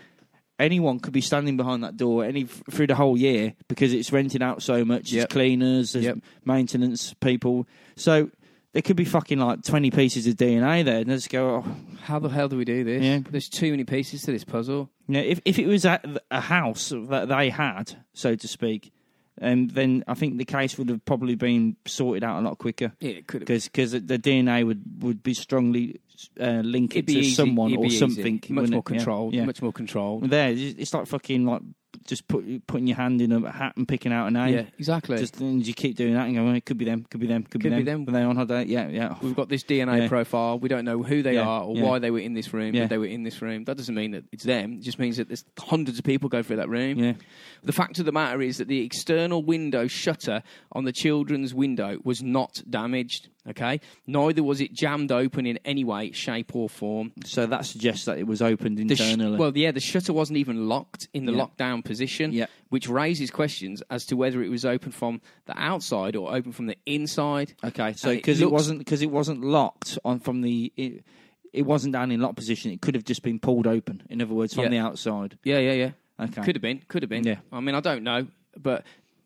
anyone could be standing behind that door through the whole year because it's rented out so much. There's cleaners, there's maintenance people. So there could be fucking like 20 pieces of DNA there. And they just go, oh, how the hell do we do this? Yeah. There's too many pieces to this puzzle. Yeah, if it was a house that they had, so to speak, then I think the case would have probably been sorted out a lot quicker. Yeah, it could have. Because the DNA would be strongly... link it to someone or something. Much more controlled. Yeah. Much more controlled. There, it's like fucking like just putting your hand in a hat and picking out a name. Yeah, exactly. Just and you keep doing that and going, well, it could be them, could be them, could be them. Were they on holiday? Yeah, yeah. We've got this DNA profile. We don't know who they are or why they were in this room. But they were in this room. That doesn't mean that it's them. It just means that there's hundreds of people go through that room. Yeah. The fact of the matter is that the external window shutter on the children's window was not damaged. Okay. Neither was it jammed open in any way, shape, or form. So that suggests that it was opened internally. The shutter wasn't even locked in the lockdown position, which raises questions as to whether it was open from the outside or open from the inside. Okay. So because it wasn't locked on from the. It wasn't down in lock position. It could have just been pulled open. In other words, from the outside. Yeah. Okay. Could have been. Yeah. I mean, I don't know, but.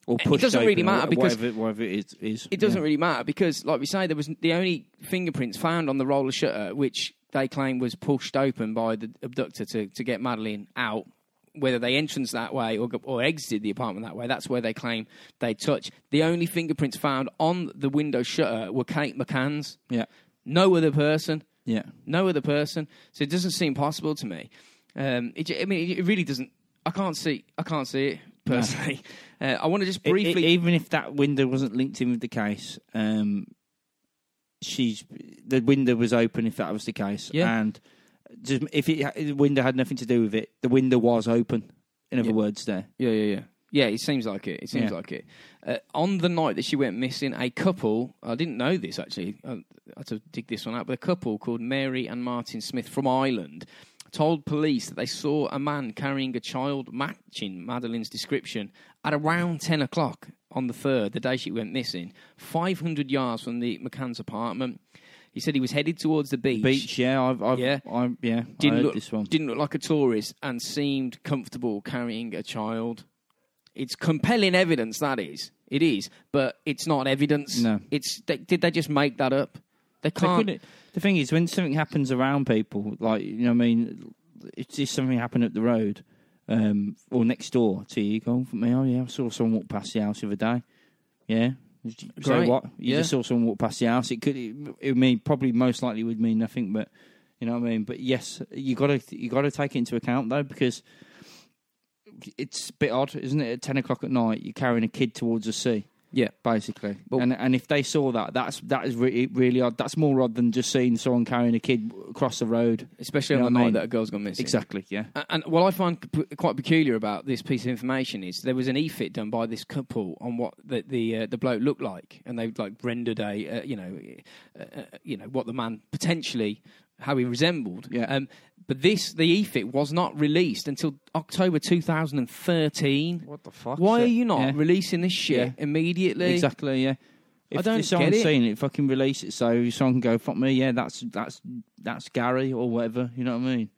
Or pushed it doesn't really matter because whatever it is. It doesn't really matter because, like we say, there was the only fingerprints found on the roller shutter, which they claim was pushed open by the abductor to get Madeleine out. Whether they entranced that way or exited the apartment that way, that's where they claim they touched. The only fingerprints found on the window shutter were Kate McCann's. Yeah. No other person. Yeah. No other person. So it doesn't seem possible to me. It really doesn't. I can't see it. Personally, I want to just briefly... even if that window wasn't linked in with the case, the window was open if that was the case. Yeah. And just, the window had nothing to do with it, the window was open, in other words there. Yeah. Yeah, it seems like it. On the night that she went missing, a couple... I didn't know this, actually. I had to dig this one out. But a couple called Mary and Martin Smith from Ireland... told police that they saw a man carrying a child matching Madeleine's description at around 10 o'clock on the 3rd, the day she went missing, 500 yards from the McCann's apartment. He said he was headed towards the beach. Didn't look like a tourist and seemed comfortable carrying a child. It's compelling evidence, that is. It is, but it's not evidence. No. Did they just make that up? They can't... The thing is, when something happens around people, like, you know what I mean, it's just something happened up the road or next door to you, you go, oh, yeah, I saw someone walk past the house the other day. Yeah. So what? You just saw someone walk past the house. It most likely would mean nothing, but, you know what I mean? But, yes, you got to take it into account, though, because it's a bit odd, isn't it? At 10 o'clock at night, you're carrying a kid towards the sea. Yeah, basically. But, and if they saw that, that is really odd. That's more odd than just seeing someone carrying a kid across the road. Especially on the night that a girl's gone missing. Exactly, yeah. And what I find quite peculiar about this piece of information is there was an e-fit done by this couple on what the bloke looked like, and they like rendered a what the man potentially how he resembled. Yeah. But the e-fit was not released until October 2013. What the fuck? Why are you not releasing this shit immediately? Exactly, yeah. If someone's seen it, fucking release it so someone can go, fuck me, yeah, that's Gary or whatever, you know what I mean?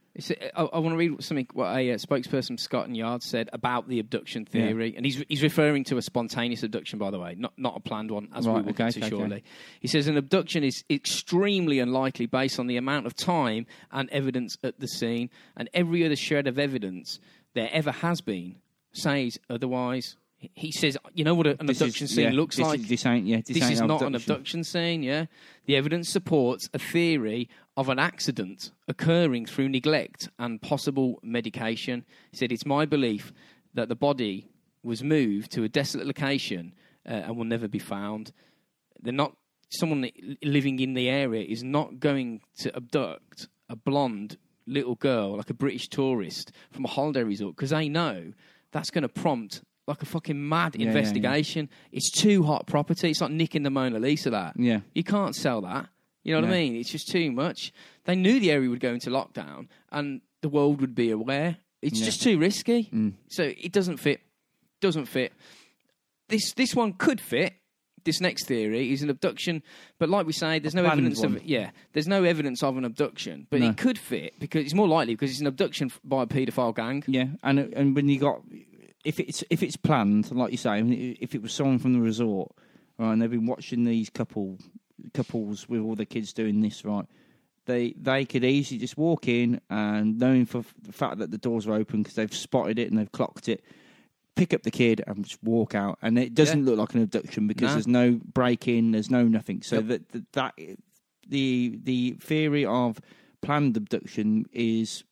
I want to read something what a spokesperson from Scotland Yard said about the abduction theory, and he's referring to a spontaneous abduction, by the way, not a planned one, as we will get to shortly. Okay. He says an abduction is extremely unlikely based on the amount of time and evidence at the scene, and every other shred of evidence there ever has been says otherwise. He says, you know what an abduction scene looks like? This is not an abduction scene, yeah? The evidence supports a theory of an accident occurring through neglect and possible medication. He said, it's my belief that the body was moved to a desolate location and will never be found. Someone living in the area is not going to abduct a blonde little girl, like a British tourist, from a holiday resort, because they know that's going to prompt like a fucking mad investigation. It's too hot property. It's like nicking the Mona Lisa, that. Yeah. You can't sell that. You know what I mean? It's just too much. They knew the area would go into lockdown and the world would be aware. It's just too risky. Mm. So it doesn't fit. This one could fit. This next theory is an abduction, but like we say, there's no evidence of it. Yeah, there's no evidence of an abduction, but it could fit because it's more likely because it's an abduction by a paedophile gang. Yeah, and when you got... If it's planned, like you say, if it was someone from the resort, right, and they've been watching these couples with all their kids doing this, right, they could easily just walk in and, knowing for the fact that the doors are open because they've spotted it and they've clocked it, pick up the kid and just walk out, and it doesn't look like an abduction because there's no break in, there's no nothing. So the theory of planned abduction is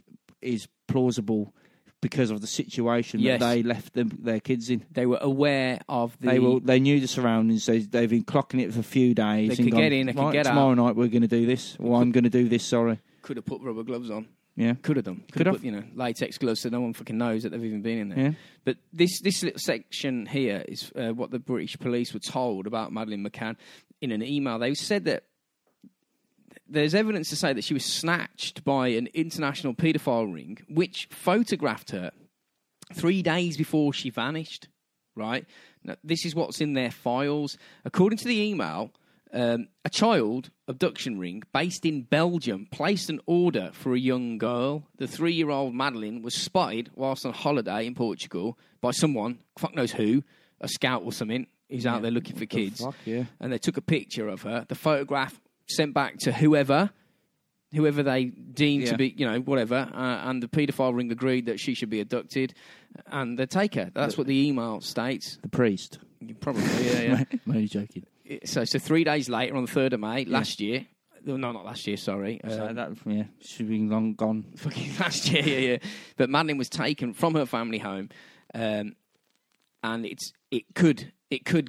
plausible. Because of the situation that they left their kids in. They were aware of the... They knew the surroundings. So they've been clocking it for a few days. They could get in, they could get out. Tomorrow night we're going to do this, or I'm going to do this, sorry. Could have put rubber gloves on. Yeah. Could have done. Could have put, latex gloves so no one fucking knows that they've even been in there. Yeah. But this little section here is what the British police were told about Madeleine McCann in an email. They said that there's evidence to say that she was snatched by an international paedophile ring, which photographed her 3 days before she vanished, right? Now, this is what's in their files. According to the email, a child abduction ring based in Belgium placed an order for a young girl. The 3-year-old Madeleine was spotted whilst on holiday in Portugal by someone, fuck knows who, a scout or something, who's out there looking for kids. Fuck, yeah. And they took a picture of her. The photograph... sent back to whoever they deemed to be, whatever, and the paedophile ring agreed that she should be abducted, and they take her. That's what the email states. The priest. Probably, yeah. I'm only joking. So 3 days later, on the 3rd of May, last year... No, not last year, sorry. She's been long gone. Fucking last year, yeah. But Madeleine was taken from her family home, and it could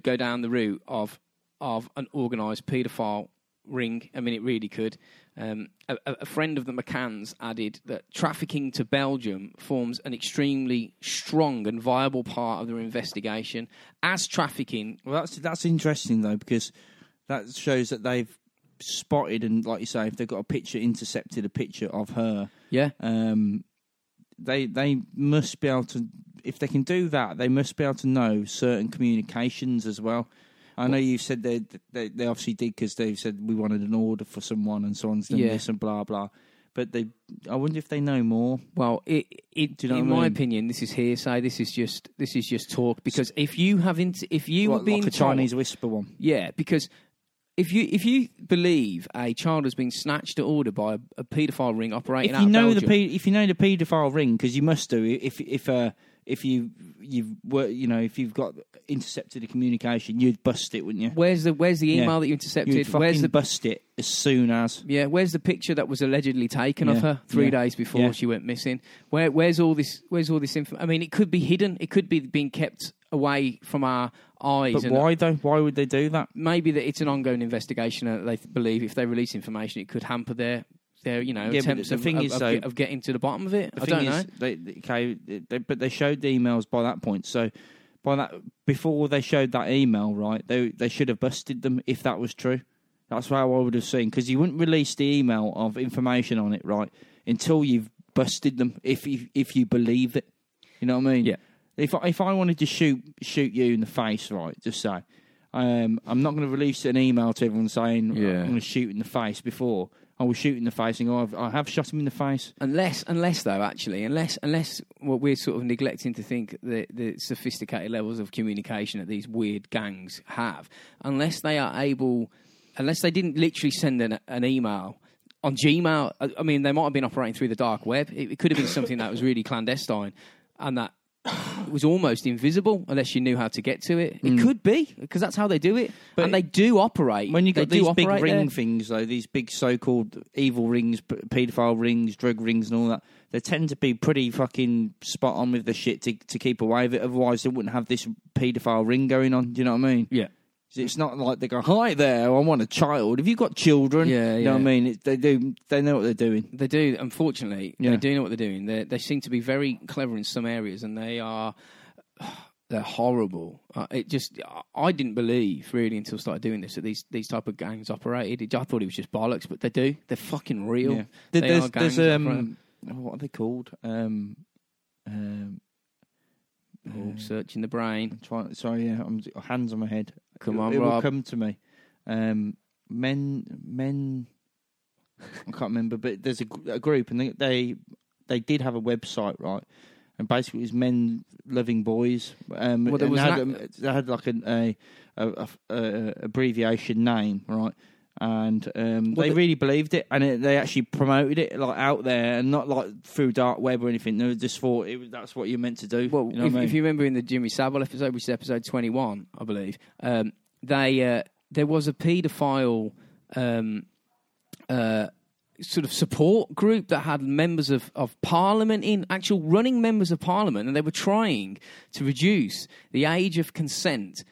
go down the route of an organised paedophile ring. I mean, it really could. A friend of the McCanns added that trafficking to Belgium forms an extremely strong and viable part of their investigation as trafficking. Well, that's interesting though, because that shows that they've spotted, and like you say, if they've got a picture, intercepted a picture of her. Yeah. They must be able to, if they can do that, they must be able to know certain communications as well. I know you said they obviously did, because they said we wanted an order for someone and someone's done this and blah, blah. But I wonder if they know more. Well, in my opinion, this is hearsay. This is just talk. Because if you haven't, if you were being told, Chinese whisper one, because if you believe a child has been snatched to order by a paedophile ring operating out of Belgium, if you know the paedophile ring, because you must do, if you've got intercepted a communication, you'd bust it, wouldn't you? Where's the email that you intercepted? You'd fucking bust it as soon as. Yeah, where's the picture that was allegedly taken of her 3 days before she went missing? Where's all this information? I mean, it could be hidden. It could be being kept away from our eyes. But why though? Why would they do that? Maybe that it's an ongoing investigation, and they believe if they release information, it could hamper their attempts of getting to the bottom of it. I don't know. But they showed the emails by that point, so. Before they showed that email, right, they should have busted them if that was true. That's how I would have seen, because you wouldn't release the email of information on it, right, until you've busted them if you believe it. You know what I mean? Yeah. If I wanted to shoot you in the face, right, just say, I'm not going to release an email to everyone saying I'm going to shoot in the face before. I was shooting the face and go, I have shot him in the face. Unless what we're sort of neglecting to think the sophisticated levels of communication that these weird gangs have, unless they didn't literally send an email on Gmail. I mean, they might have been operating through the dark web. It could have been something that was really clandestine and that was almost invisible unless you knew how to get to it. It could be, because that's how they do it. But and they do operate. When you got these big ring things, though, these big so-called evil rings, paedophile rings, drug rings and all that, they tend to be pretty fucking spot on with the shit to keep away with it. Otherwise, they wouldn't have this paedophile ring going on. Do you know what I mean? Yeah. It's not like they go, hi there, I want a child. Have you got children? Yeah, you know what I mean? They know what they're doing. They do, unfortunately. Yeah. They do know what they're doing. They seem to be very clever in some areas, and they're horrible. I didn't believe, really, until I started doing this, that these type of gangs operated. I thought it was just bollocks, but they do. They're fucking real. Yeah. What are they called? Searching the brain. Hands on my head. Come on, Rob. It will come to me. Men. I can't remember, but there's a group, and they did have a website, right? And basically, it was men loving boys. They had like an abbreviation name, right? And they really believed it, and they actually promoted it like out there, and not like through dark web or anything. They just thought that's what you're meant to do. Well, you know if you remember in the Jimmy Savile episode, which is episode 21, I believe, there was a paedophile sort of support group that had members of Parliament in, actual running members of Parliament, and they were trying to reduce the age of consent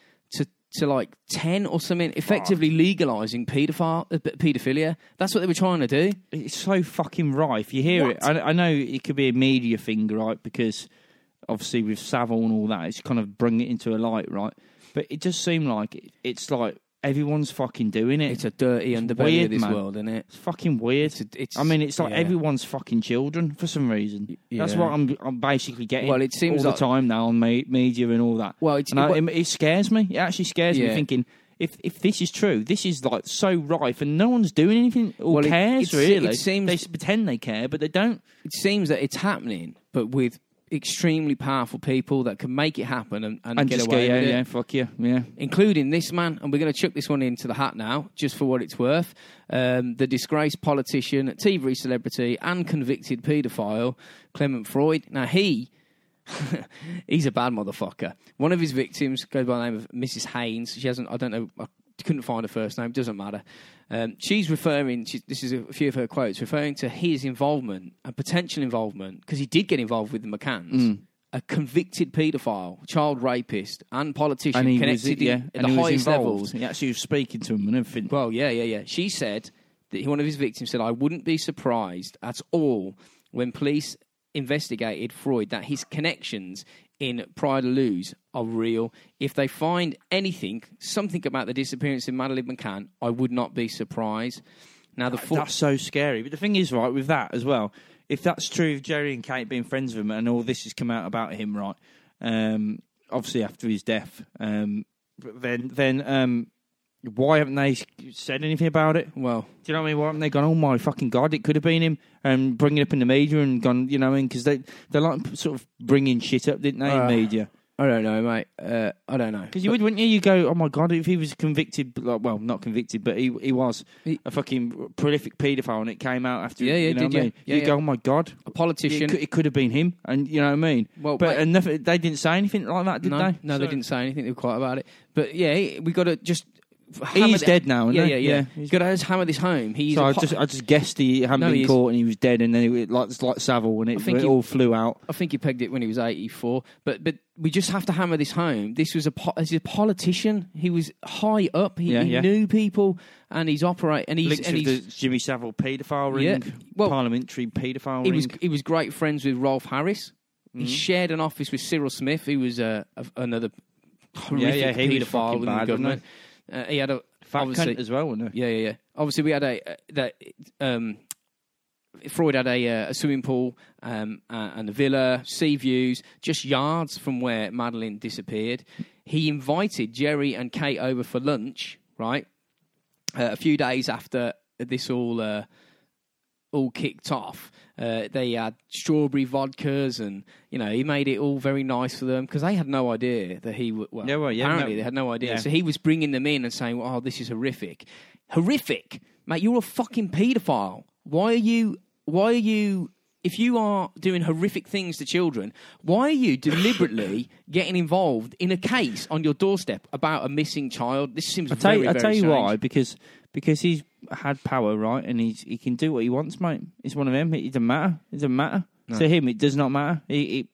to like 10 or something, effectively legalising paedophilia. That's what they were trying to do. It's so fucking rife. You hear it. I know it could be a media thing, right, because obviously with Savile and all that, it's kind of bring it into a light, right? But it just seemed like it's like everyone's fucking doing it. It's a dirty underbelly of this world, isn't it? It's fucking weird. It's like everyone's fucking children for some reason. Yeah. That's what I'm basically getting. Well, it seems all the time now on media and all that. Well, it scares me. It actually scares me thinking if this is true, this is like so rife, and no one's doing anything or cares really. It seems they pretend they care, but they don't. It seems that it's happening, but with extremely powerful people that can make it happen and get away with it. Yeah, fuck you. Yeah. Including this man, and we're going to chuck this one into the hat now, just for what it's worth. The disgraced politician, TV celebrity, and convicted paedophile, Clement Freud. Now, he's a bad motherfucker. One of his victims goes by the name of Mrs. Haynes. She hasn't, I don't know, I couldn't find her first name, doesn't matter. This is a few of her quotes, referring to his involvement and potential involvement, because he did get involved with the McCanns, a convicted paedophile, child rapist, and politician at the highest levels. He actually was speaking to him and everything. Well, yeah. She said that one of his victims said, I wouldn't be surprised at all when police investigated Freud that his connections in Praia da Luz are real. If they find something about the disappearance of Madeleine McCann, I would not be surprised. Now, that's so scary. But the thing is, right, with that as well, if that's true of Jerry and Kate being friends with him and all this has come out about him, right, obviously after his death, then why haven't they said anything about it? Well, do you know what I mean? Why haven't they gone, oh my fucking God, it could have been him, and bring it up in the media and gone, you know what I mean? Because they're like sort of bringing shit up, didn't they, in media? I don't know, mate. I don't know. Because wouldn't you? You go, oh my God, if he was convicted, like, well, not convicted, but he was a fucking prolific paedophile and it came out after, you know what I mean? You go, oh my God. A politician. It could have been him, and you know what I mean? Well, they didn't say anything like that, did they? No, they didn't say anything quite about it. But yeah, we got to just... He's dead now, isn't he? Yeah. He's got to hammer this home. I just guessed he hadn't been caught and he was dead, and then it like Savile, and it all flew out. I think he pegged it when he was 84. But we just have to hammer this home. This was a politician. He was high up. He knew people, and he's operating. And he's linked with the Jimmy Savile paedophile ring, parliamentary paedophile ring. He was great friends with Rolf Harris. Mm-hmm. He shared an office with Cyril Smith, who was another horrific paedophile in the government. He had a fat cunt as well, wasn't he? Yeah. Obviously, we had Freud had a swimming pool and a villa, sea views, just yards from where Madeleine disappeared. He invited Jerry and Kate over for lunch, right? A few days after this all kicked off. They had strawberry vodkas, and he made it all very nice for them because they had no idea that he would. They had no idea. Yeah. So he was bringing them in and saying, "Oh, this is horrific, horrific, mate! You're a fucking paedophile. Why are you? If you are doing horrific things to children, why are you deliberately getting involved in a case on your doorstep about a missing child? This seems very strange. Why, because he's had power, right? And he can do what he wants, mate. It's one of them. It doesn't matter. No. To him, it does not matter. He's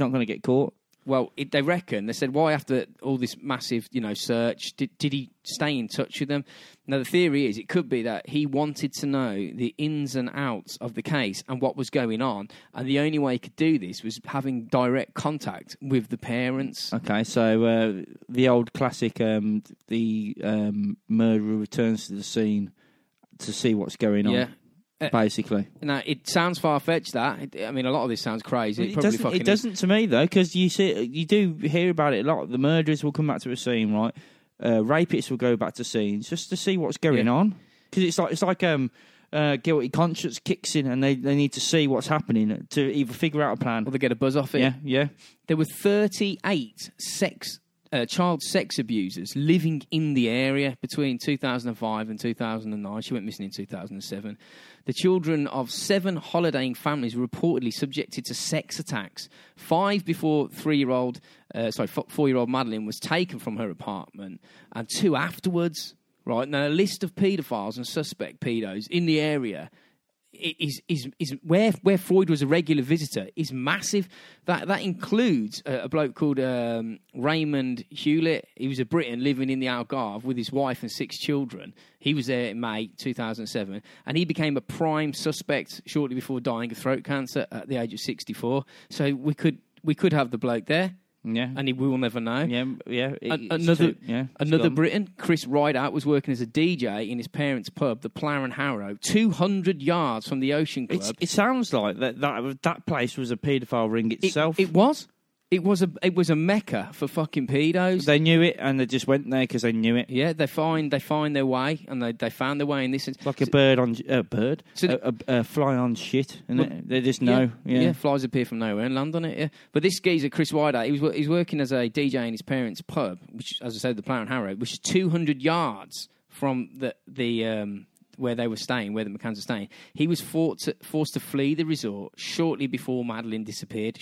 not going to get caught. Well, they reckon. They said, why after all this massive, search, did he stay in touch with them? Now, the theory is it could be that he wanted to know the ins and outs of the case and what was going on, and the only way he could do this was having direct contact with the parents. Okay, so the old classic, the murderer returns to the scene to see what's going on. Yeah. Basically. Now, it sounds far-fetched, that. I mean, a lot of this sounds crazy. It doesn't to me, though, because you do hear about it a lot. The murderers will come back to a scene, right? Rapists will go back to scenes just to see what's going on. Because it's like guilty conscience kicks in, and they need to see what's happening to either figure out a plan. Or they get a buzz off it. Yeah. There were 38 child sex abusers living in the area between 2005 and 2009. She went missing in 2007. The children of 7 holidaying families were reportedly subjected to sex attacks. 5 before 4-year-old Madeleine was taken from her apartment, and 2 afterwards. Right now, a list of paedophiles and suspect pedos in the area is where Freud was a regular visitor is massive. That includes a bloke called Raymond Hewlett. He was a Briton living in the Algarve with his wife and 6 children. He was there in May 2007, and he became a prime suspect shortly before dying of throat cancer at the age of 64. So we could have the bloke there. Yeah, and we will never know. Yeah. Another Briton, Chris Rideout, was working as a DJ in his parents' pub, the Plough and Harrow, 200 yards from the Ocean Club. It sounds like that place was a paedophile ring itself. It was. It was a mecca for fucking pedos. They knew it, and they just went there because they knew it. Yeah, they find their way, and they found their way in this. It's like a fly on shit, and they just know. Yeah, flies appear from nowhere and land on it. Yeah, but this geezer Chris Rideout, he's working as a DJ in his parents' pub, which, as I said, the Plough and Harrow, which is 200 yards from the where they were staying, where the McCanns were staying. He was forced to flee the resort shortly before Madeleine disappeared,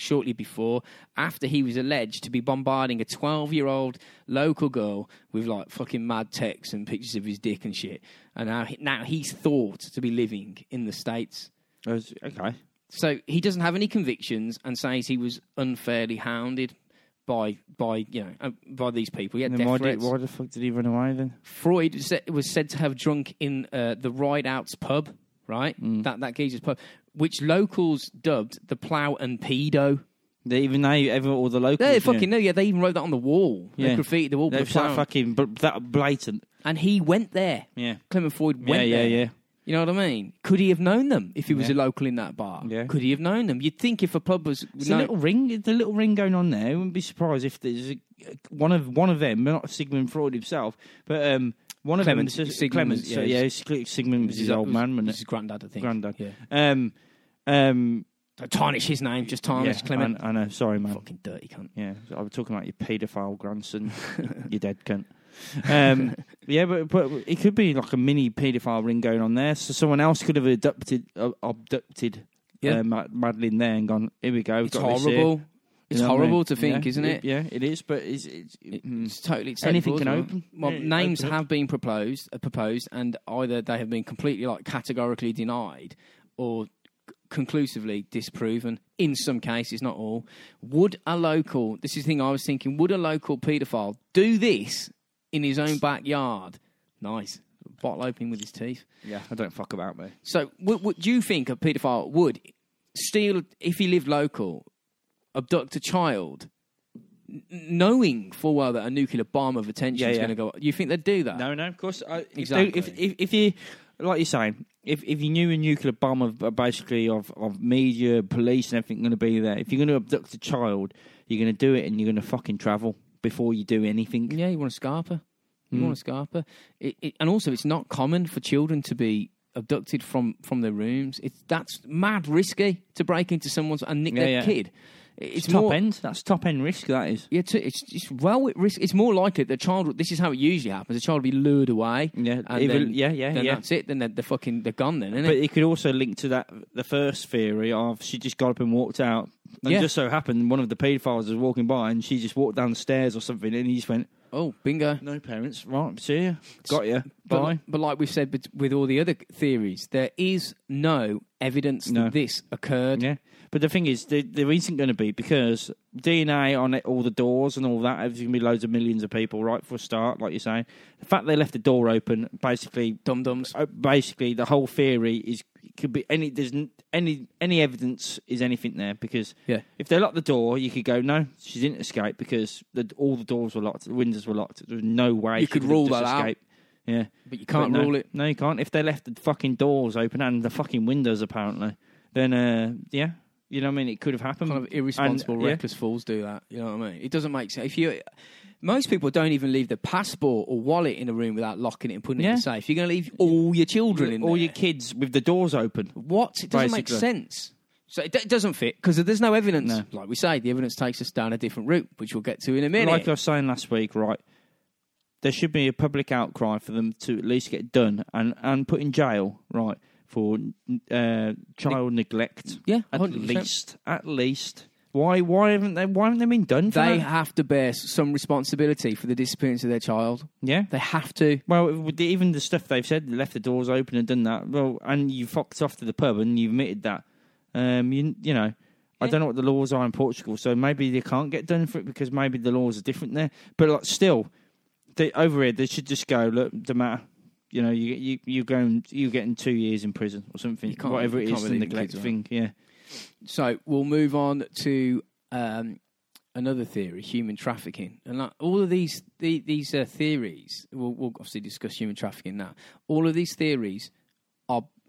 after he was alleged to be bombarding a 12-year-old local girl with, fucking mad texts and pictures of his dick and shit. And now he's thought to be living in the States. Okay. So he doesn't have any convictions and says he was unfairly hounded by these people. Yeah, why the fuck did he run away then? Freud was said to have drunk in the Rideout's pub, right? Mm. That geezer's pub, which locals dubbed the Plough and Pedo. All the locals. They fucking knew. Yeah, they even wrote that on the wall. Yeah. They graffitied the wall. It was that fucking that blatant. And he went there. Yeah, Clement Freud went there. Yeah. You know what I mean? Could he have known them if he was a local in that bar? Yeah. Could he have known them? You'd think if a pub was... the little ring going on there. I wouldn't be surprised if there's one of them, not Sigmund Freud himself, but one of them... Clement. Sigmund was his old man, wasn't it? His granddad, I think. Granddad. Yeah. Don't tarnish his name, just tarnish Clement. I know, sorry, man. Fucking dirty cunt. Yeah, I was talking about your paedophile grandson, your dead cunt. But it could be like a mini paedophile ring going on there. So someone else could have abducted Madeleine there and gone, here we go. It's horrible. It's horrible to think, isn't it? Yeah, it is, but it's totally acceptable. Anything can open. Well, names have been proposed, and either they have been completely, categorically denied or conclusively disproven, in some cases, not all. Would a local... This is the thing I was thinking. Would a local paedophile do this in his own backyard? Nice. Bottle opening with his teeth. Yeah, I don't fuck about me. So, what do you think a paedophile would steal, if he lived local... abduct a child, knowing full well that a nuclear bomb of attention is going to go up? You think they'd do that? No, of course. Exactly. If you, like you're saying, if you knew a nuclear bomb of media, police and everything going to be there, if you're going to abduct a child, you're going to do it and you're going to fucking travel before you do anything. Yeah, you want a scarper. You want a scarper. And also, it's not common for children to be abducted from their rooms. That's mad risky to break into someone's and nick their kid. It's top end. That's top end risk. That is. Yeah, it's well at risk. It's more likely the child. This is how it usually happens. The child will be lured away. Yeah, and then that's it. Then they're gone. Then, isn't it? But it could also link to the first theory of she just got up and walked out, and just so happened one of the paedophiles was walking by, and she just walked down the stairs or something, and he just went, "Oh, bingo! No parents. Right, see ya. Got ya. Bye." But like we've said, with all the other theories, there is no evidence that this occurred. Yeah. But the thing is, there isn't going to be, because DNA on it, all the doors and all that, there's going to be loads of millions of people, right, for a start, like you're saying. The fact they left the door open, basically... Dum-dums. Basically, the whole theory is... could be any evidence is anything there, because if they locked the door, you could go, no, she didn't escape, because all the doors were locked, the windows were locked. There was no way you could rule that escape out. Yeah. But you can't rule it. No, you can't. If they left the fucking doors open and the fucking windows, apparently, then, you know what I mean? It could have happened. Kind of irresponsible, reckless fools do that. You know what I mean? It doesn't make sense. Most people don't even leave their passport or wallet in a room without locking it and putting it in the safe. You're going to leave all your children in there. All your kids with the doors open. What? It doesn't make sense. So it doesn't fit, because there's no evidence. No. Like we say, the evidence takes us down a different route, which we'll get to in a minute. Like I was saying last week, right, there should be a public outcry for them to at least get done and put in jail, right, for child neglect. Yeah, 100%. At least. Why haven't they been done for that? They have to bear some responsibility for the disappearance of their child. Yeah. They have to. Well, even the stuff they've said, they left the doors open and done that, well, and you fucked off to the pub and you admitted that. I don't know what the laws are in Portugal, so maybe they can't get done for it, because maybe the laws are different there. But still, over here, they should just go, look, it doesn't matter. You know, you're getting 2 years in prison or something, whatever it is, the neglect thing. Yeah. So we'll move on to another theory: human trafficking. And all of these theories, we'll obviously discuss human trafficking now. All of these theories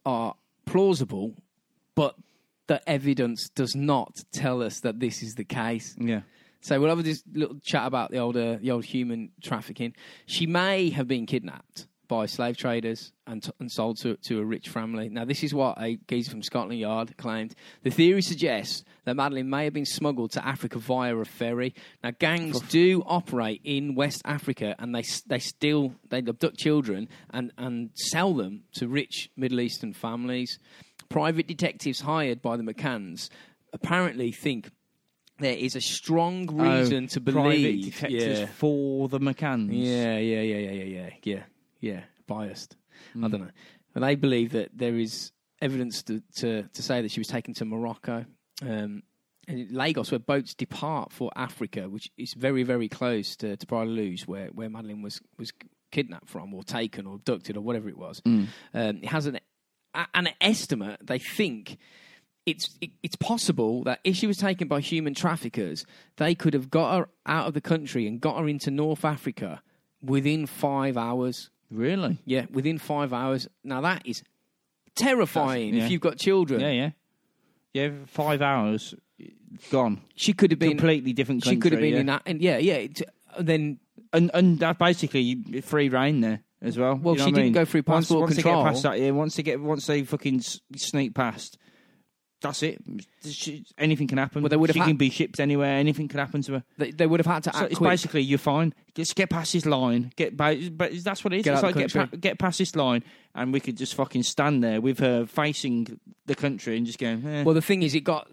are plausible, but the evidence does not tell us that this is the case. Yeah. So we'll have this little chat about the old human trafficking. She may have been kidnapped by slave traders and sold to a rich family. Now, this is what a geezer from Scotland Yard claimed. The theory suggests that Madeleine may have been smuggled to Africa via a ferry. Now, gangs do operate in West Africa, and they abduct children and sell them to rich Middle Eastern families. Private detectives hired by the McCanns apparently think there is a strong reason to believe... Private detectives for the McCanns. Yeah, biased. I don't know. But they believe that there is evidence to say that she was taken to Morocco and Lagos, where boats depart for Africa, which is very, very close to Praia da Luz, where Madeleine was kidnapped from, or taken, or abducted, or whatever it was. It has an estimate. They think it's possible that if she was taken by human traffickers, they could have got her out of the country and got her into North Africa within 5 hours. Really? Yeah, within 5 hours. Now, that is terrifying if you've got children. Yeah. Yeah, 5 hours, gone. She could have been... Completely different country. She could have been in that... And then... And that basically free reign there as well. Well, you know she didn't go through passport control. Once they fucking sneak past... that's it. Anything can happen. Well, they would have she can be shipped anywhere. Anything could happen to her. They would have had to act quick. Basically, you're fine. Just get past this line. But that's what it is. It's like, get past this line, and we could just fucking stand there with her facing the country and just going, eh. Well, the thing is, it got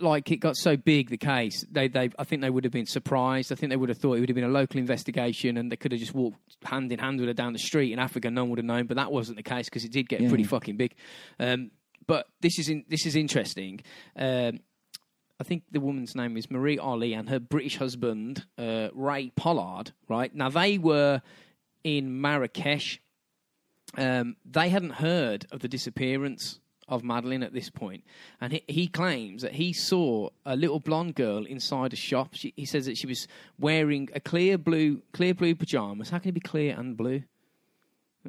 so big, the case. I think they would have been surprised. I think they would have thought it would have been a local investigation, and they could have just walked hand in hand with her down the street in Africa. No one would have known, but that wasn't the case because it did get pretty fucking big. But this is interesting. I think the woman's name is Marie Ollie and her British husband, Ray Pollard, right? Now, they were in Marrakesh. They hadn't heard of the disappearance of Madeleine at this point. And he claims that he saw a little blonde girl inside a shop. He says that she was wearing a clear blue pyjamas. How can it be clear and blue?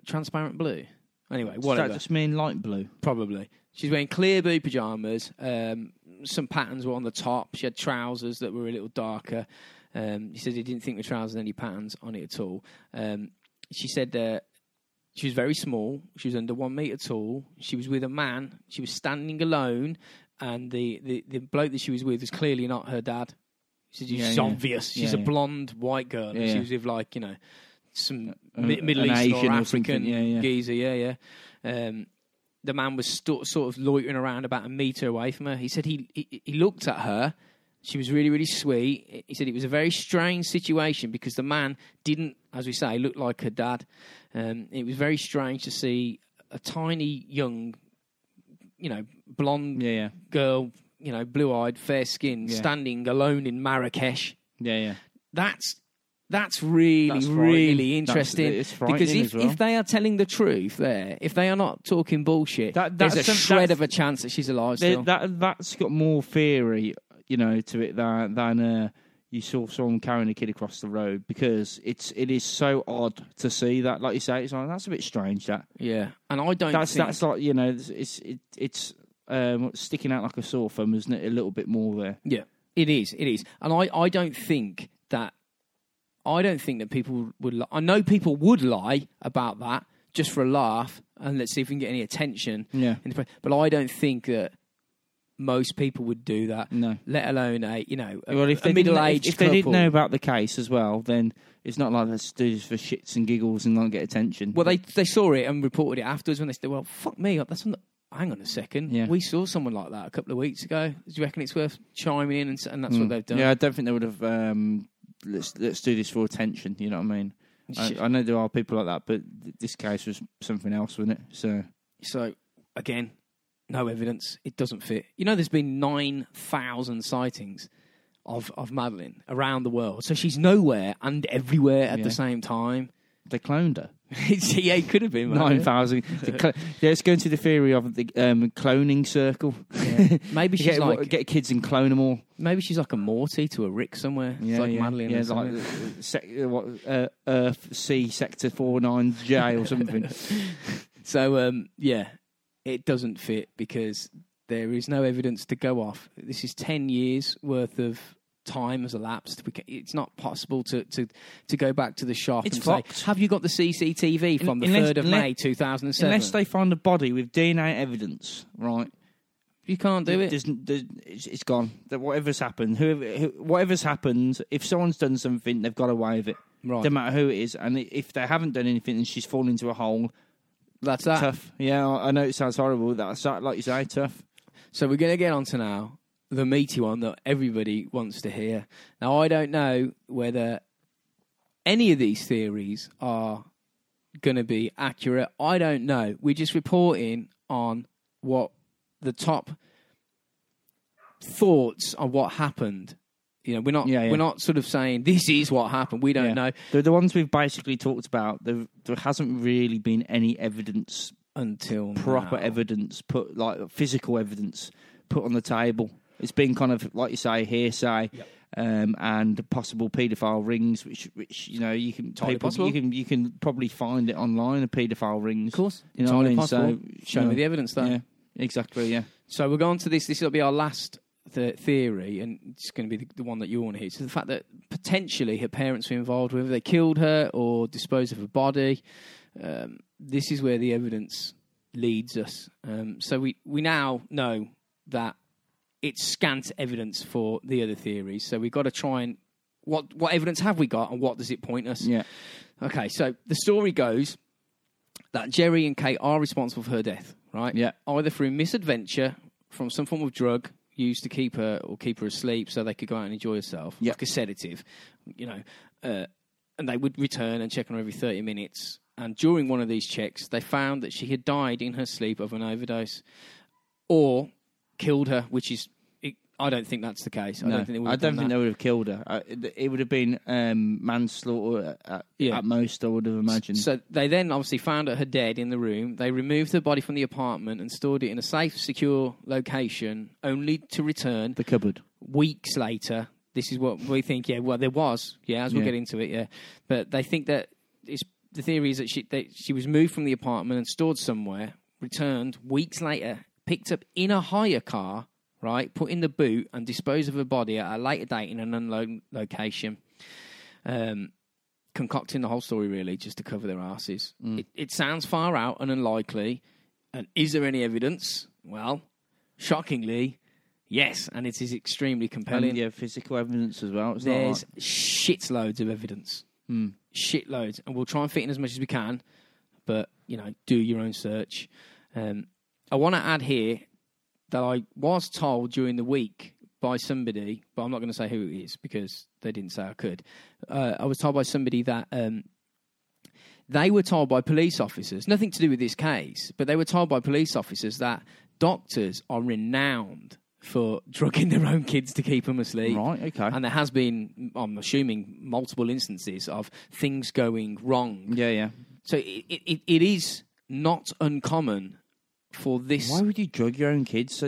Transparent blue? Anyway, whatever. Does that just mean light blue? Probably. She's wearing clear blue pyjamas. Some patterns were on the top. She had trousers that were a little darker. He said he didn't think the trousers had any patterns on it at all. She said that she was very small. She was under 1 metre tall. She was with a man. She was standing alone. And the bloke that she was with was clearly not her dad. She said she's obvious. She's a blonde white girl. Yeah, and she was with, like, you know, some Middle Eastern Asian or African geezer, the man was sort of loitering around about a metre away from her. He said he looked at her. She was really, really sweet. He said it was a very strange situation because the man didn't, as we say, look like her dad. It was very strange to see a tiny, young, blonde girl, blue-eyed, fair-skinned, standing alone in Marrakesh. Yeah, yeah. That's really interesting. It's frightening because if they are telling the truth there, if they are not talking bullshit, there's a shred of a chance that she's alive still. That's got more theory, to it than you saw someone carrying a kid across the road, because it is so odd to see that. Like you say, it's like, that's a bit strange. That and I don't. That's like it's sticking out like a sore thumb, isn't it? A little bit more there. Yeah, it is, and I don't think that. I don't think that people would lie. I know people would lie about that just for a laugh and let's see if we can get any attention. Yeah. But I don't think that most people would do that. No. Let alone a middle-aged couple. If they didn't know about the case as well, then it's not like let's do this for shits and giggles and not get attention. Well, they saw it and reported it afterwards when they said, well, fuck me, that's not... Hang on a second. Yeah. We saw someone like that a couple of weeks ago. Do you reckon it's worth chiming in? And that's what they've done. Yeah, I don't think they would have... Let's do this for attention, you know what I mean? I know there are people like that, but this case was something else, wasn't it? So again, no evidence. It doesn't fit. There's been 9,000 sightings of Madeleine around the world. So she's nowhere and everywhere at the same time. They cloned her. Yeah, it could have been. 9,000. Let's go into the theory of the cloning circle. Yeah. Maybe she's get kids and clone them all. Maybe she's like a Morty to a Rick somewhere. Yeah, Madeleine. Yeah, Earth C Sector 49J or something. It doesn't fit because there is no evidence to go off. This is 10 years worth of time has elapsed. It's not possible to go back to the shop and say, have you got the CCTV from the 3rd of May 2007? Unless they find a body with DNA evidence, right? You can't do it. It's gone. Whatever's happened, whatever's happened, if someone's done something, they've got away with it. Right. No matter who it is. And if they haven't done anything and she's fallen into a hole, that's that. Tough. Yeah, I know it sounds horrible. That's that, like you say, tough. So we're going to get on to now the meaty one that everybody wants to hear. Now, I don't know whether any of these theories are going to be accurate. I don't know. We're just reporting on what the top thoughts on what happened. We're not we're not sort of saying this is what happened. We don't know. The ones we've basically talked about, there hasn't really been any evidence until proper now. Evidence put, like physical evidence put on the table. It's been kind of, like you say, hearsay, and possible paedophile rings, which you can you can probably find it online. The paedophile rings, of course. You know what I mean? So show me the evidence there. Yeah, exactly. Yeah. So we're going to this. This will be our last theory, and it's going to be the one that you want to hear. So the fact that potentially her parents were involved, whether they killed her or disposed of her body. This is where the evidence leads us. So we now know that it's scant evidence for the other theories. So we've got to try and... What evidence have we got and what does it point us? Yeah. Okay, so the story goes that Jerry and Kate are responsible for her death, right? Yeah. Either through misadventure from some form of drug used to keep her or keep her asleep so they could go out and enjoy herself, like a sedative, you know. And they would return and check on her every 30 minutes. And during one of these checks, they found that she had died in her sleep of an overdose or killed her, which is... I don't think that's the case. I don't think they would have killed her. It would have been manslaughter at most, I would have imagined. So they then obviously found her dead in the room. They removed her body from the apartment and stored it in a safe, secure location, only to return... The cupboard. ...weeks later. This is what we think, there was. Yeah, as we'll get into it, yeah. But they think that... The theory is that she was moved from the apartment and stored somewhere, returned weeks later, picked up in a hire car... Right, put in the boot and dispose of her body at a later date in an unknown location. Concocting the whole story, really, just to cover their arses. Mm. It sounds far out and unlikely. And is there any evidence? Well, shockingly, yes. And it is extremely compelling. And, physical evidence as well. There's shitloads of evidence. Mm. Shitloads. And we'll try and fit in as much as we can. But, do your own search. I want to add here... that I was told during the week by somebody, but I'm not going to say who it is because they didn't say I could. I was told by somebody that they were told by police officers, nothing to do with this case, but they were told by police officers that doctors are renowned for drugging their own kids to keep them asleep. Right, okay. And there has been, I'm assuming, multiple instances of things going wrong. Yeah, yeah. So it is not uncommon... for this. Why would you drug your own kids? So,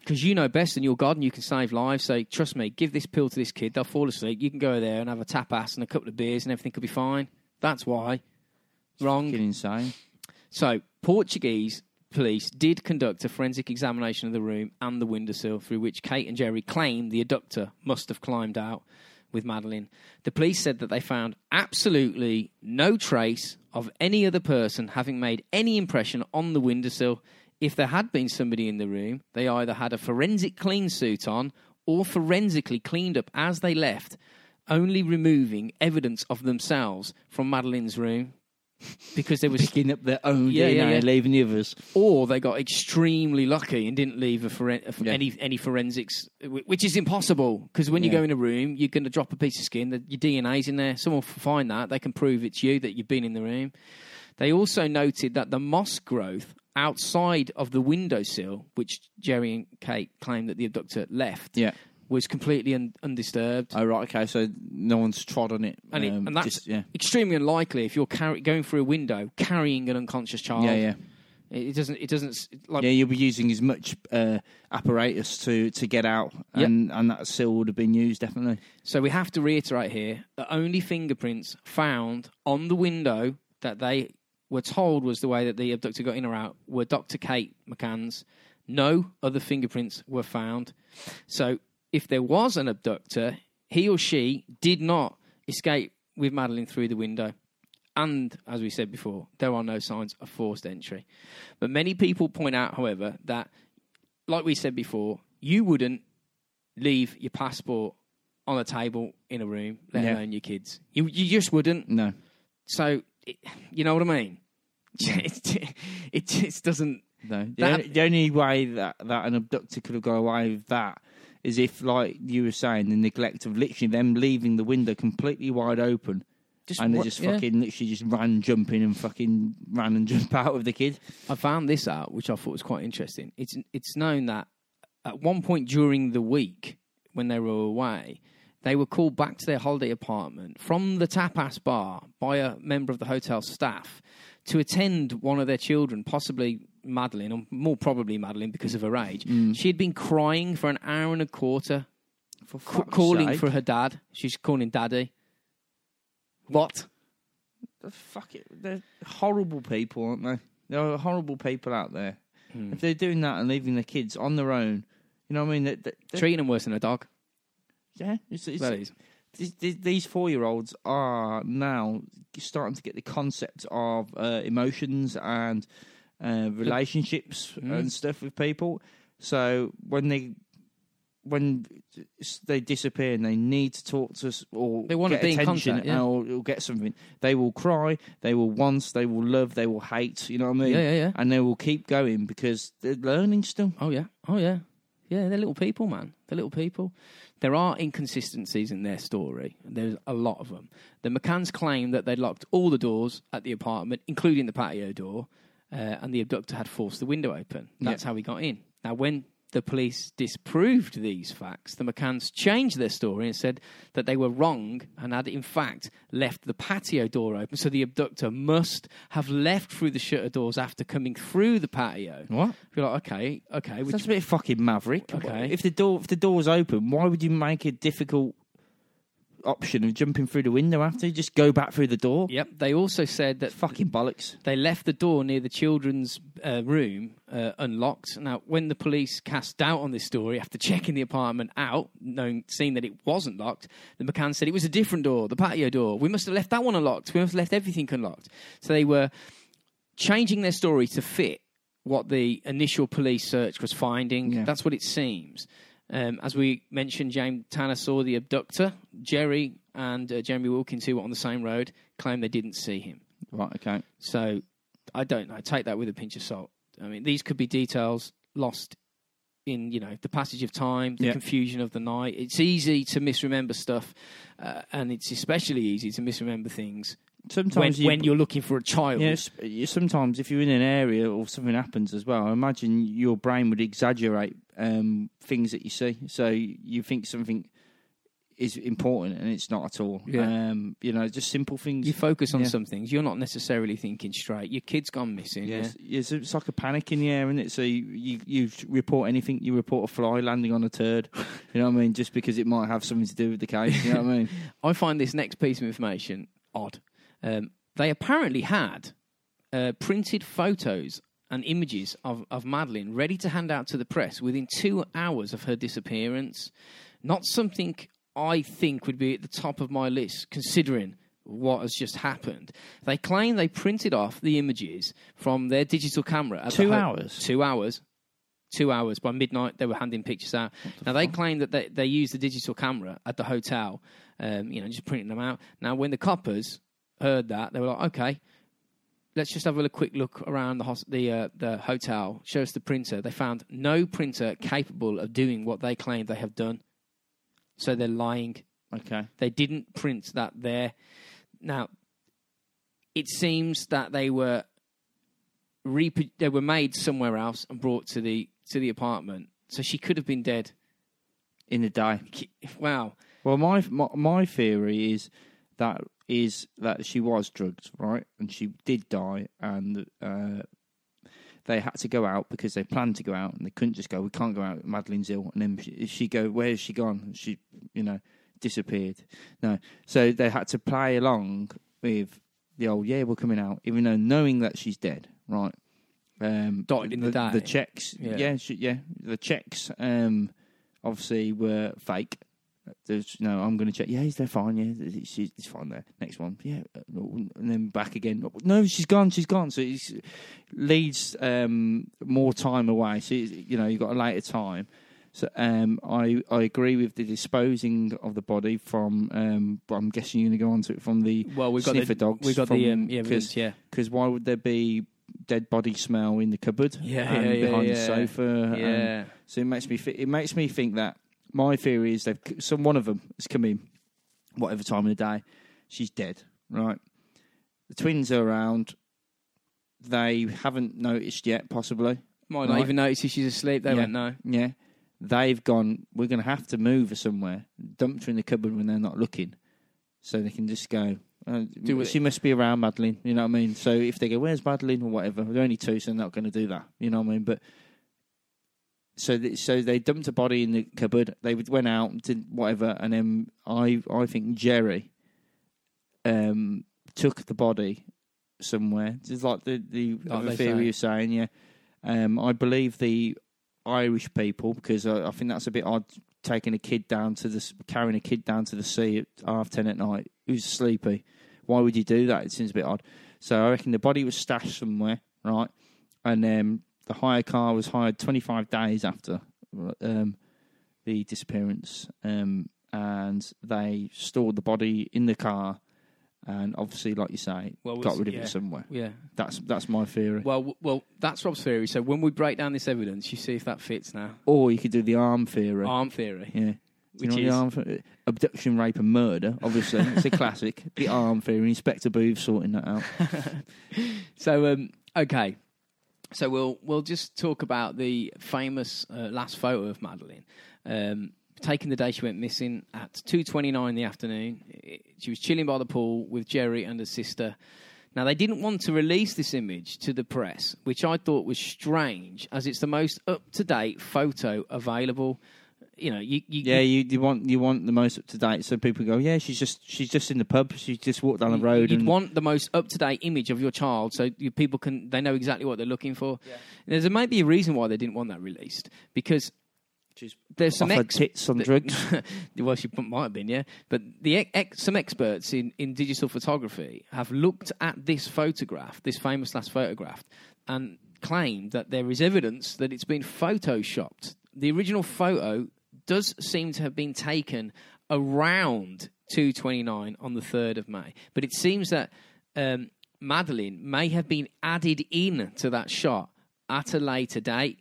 because you know best and you're God and you can save lives. So trust me, give this pill to this kid, they'll fall asleep. You can go there and have a tapas and a couple of beers and everything could be fine. That's why. Wrong. Fucking insane. So Portuguese police did conduct a forensic examination of the room and the windowsill through which Kate and Jerry claimed the abductor must have climbed out with Madeleine. The police said that they found absolutely no trace of any other person having made any impression on the windowsill. If there had been somebody in the room, they either had a forensic clean suit on or forensically cleaned up as they left, only removing evidence of themselves from Madeleine's room because they were picking up their own DNA and leaving the others. Or they got extremely lucky and didn't leave any forensics, which is impossible because when you go in a room, you're going to drop a piece of skin, your DNA's in there, someone will find that, they can prove it's you, that you've been in the room. They also noted that the moss growth outside of the windowsill, which Jerry and Kate claimed that the abductor left, was completely undisturbed. Oh, right, okay, so no one's trod on it. And that's extremely unlikely if you're going through a window carrying an unconscious child. Yeah, yeah. It doesn't... Like, you'll be using as much apparatus to get out, and that seal would have been used, definitely. So we have to reiterate here, the only fingerprints found on the window that they were told was the way that the abductor got in or out were Dr. Kate McCann's. No other fingerprints were found. So... if there was an abductor, he or she did not escape with Madeleine through the window. And, as we said before, there are no signs of forced entry. But many people point out, however, that, like we said before, you wouldn't leave your passport on a table in a room, let alone your kids. You just wouldn't. No. So, you know what I mean? It just doesn't... No. The only way that an abductor could have got away with that is if, like you were saying, the neglect of literally them leaving the window completely wide open and they just ran and jump out with the kid. I found this out, which I thought was quite interesting. It's known that at one point during the week when they were away, they were called back to their holiday apartment from the tapas bar by a member of the hotel staff to attend one of their children, possibly... Madeleine, or more probably Madeleine because of her age. Mm. She had been crying for an hour and a quarter, calling for her dad. She's calling Daddy. What? Fuck it. They're horrible people, aren't they? There are horrible people out there. Mm. If they're doing that and leaving their kids on their own, you know what I mean? They're treating them worse than a dog. Yeah. These 4-year-olds are now starting to get the concept of emotions and relationships and stuff with people. So when they when they disappear and they need to talk to us or they want get to be attention in contact, yeah. or get something, they will cry, they will want, they will love, they will hate, you know what I mean? Yeah, yeah, yeah. And they will keep going because they're learning still. Oh, yeah. Oh, yeah. Yeah, they're little people, man. They're little people. There are inconsistencies in their story. There's a lot of them. The McCanns claim that they locked all the doors at the apartment, including the patio door, and the abductor had forced the window open. That's how he got in. Now, when the police disproved these facts, the McCanns changed their story and said that they were wrong and had, in fact, left the patio door open, so the abductor must have left through the shutter doors after coming through the patio. What? You're like, okay. So that's a bit fucking maverick. Okay. If the door's open, why would you make a difficult option of jumping through the window after? You just go back through the door. Yep. They also said that fucking bollocks. They left the door near the children's room unlocked. Now, when the police cast doubt on this story after checking the apartment out, seeing that it wasn't locked, the McCann said it was a different door, the patio door. We must have left that one unlocked. We must have left everything unlocked. So they were changing their story to fit what the initial police search was finding. Yeah. That's what it seems. As we mentioned, James Tanner saw the abductor. Jerry and Jeremy Wilkins, who were on the same road, claimed they didn't see him. Right, okay. So, I don't know. Take that with a pinch of salt. I mean, these could be details lost in, the passage of time, the confusion of the night. It's easy to misremember stuff, and it's especially easy to misremember things sometimes when you're looking for a child. Yeah, sometimes if you're in an area or something happens as well, I imagine your brain would exaggerate things that you see. So you think something is important and it's not at all. Yeah. Just simple things. You focus on some things. You're not necessarily thinking straight. Your kid's gone missing. Yeah. It's like a panic in the air, isn't it? So you report anything. You report a fly landing on a turd. You know what I mean? Just because it might have something to do with the case. You know what I mean? I find this next piece of information odd. They apparently had printed photos and images of Madeleine ready to hand out to the press within 2 hours of her disappearance. Not something I think would be at the top of my list, considering what has just happened. They claim they printed off the images from their digital camera. 2 hours? 2 hours. 2 hours. By midnight, they were handing pictures out. Now, they claim that they used the digital camera at the hotel, just printing them out. Now, when the coppers heard that, they were like, okay, let's just have a quick look around the hotel, show us the printer. They found no printer capable of doing what they claimed they have done. So they're lying. Okay. They didn't print that there. Now, it seems that they were made somewhere else and brought to the apartment. So she could have been dead in the day. Wow. Well, my theory is that she was drugged, right? And she did die, and they had to go out because they planned to go out, and they couldn't just go, we can't go out, Madeleine's ill. And then where's she gone? She, disappeared. No. So they had to play along with the old, we're coming out, even though knowing that she's dead, right? Dotted in the day. The checks. Yeah. The checks, obviously, were fake. There's, I'm going to check. Yeah, they're fine. Yeah, it's fine there. Next one. Yeah, and then back again. No, she's gone. She's gone. So it leads more time away. So you've got a later time. So I agree with the disposing of the body from. I'm guessing you're going to go on to it from the sniffer dogs. We've got the evidence. Yeah, because why would there be dead body smell in the cupboard? Behind the sofa. Yeah. So it makes me. It makes me think that. My theory is one of them has come in, whatever time of the day. She's dead, right? The twins are around. They haven't noticed yet, possibly. Might not even notice if she's asleep. They won't know. Yeah. They've gone, we're going to have to move her somewhere, dumped her in the cupboard when they're not looking. So they can just go, she must be around Madeleine, you know what I mean? So if they go, where's Madeleine or whatever, they're only two, so they're not going to do that, you know what I mean? But... So they dumped a body in the cupboard. They went out, did whatever, and then I think Jerry took the body somewhere. It's like the theory you're saying, yeah. I believe the Irish people, because I think that's a bit odd, carrying a kid down to the sea at 10:30 at night, who's sleepy. Why would you do that? It seems a bit odd. So I reckon the body was stashed somewhere, right? And then... the hire car was hired 25 days after the disappearance, and they stored the body in the car, and obviously, like you say, got rid of it somewhere. Yeah, that's my theory. Well, that's Rob's theory. So when we break down this evidence, you see if that fits now. Or you could do the arm theory. Arm theory. Yeah. Which is the arm theory? Abduction, rape, and murder. Obviously, it's a classic. The arm theory. Inspector Booth sorting that out. So okay. So we'll just talk about the famous last photo of Madeleine, taken the day she went missing at 2:29 in the afternoon. She was chilling by the pool with Jerry and her sister. Now, they didn't want to release this image to the press, which I thought was strange, as it's the most up-to-date photo available. You know, you want the most up to date, so people go, yeah, she's just in the pub, she's just walked down the road. You'd want the most up to date image of your child, so people can, they know exactly what they're looking for. Yeah. There might be a reason why they didn't want that released, because she's there's some tits on drugs. Well, she might have been, yeah. But some experts in digital photography have looked at this photograph, this famous last photograph, and claimed that there is evidence that it's been photoshopped. The original photo does seem to have been taken around 2:29 on the 3rd of May. But it seems that Madeleine may have been added in to that shot at a later date,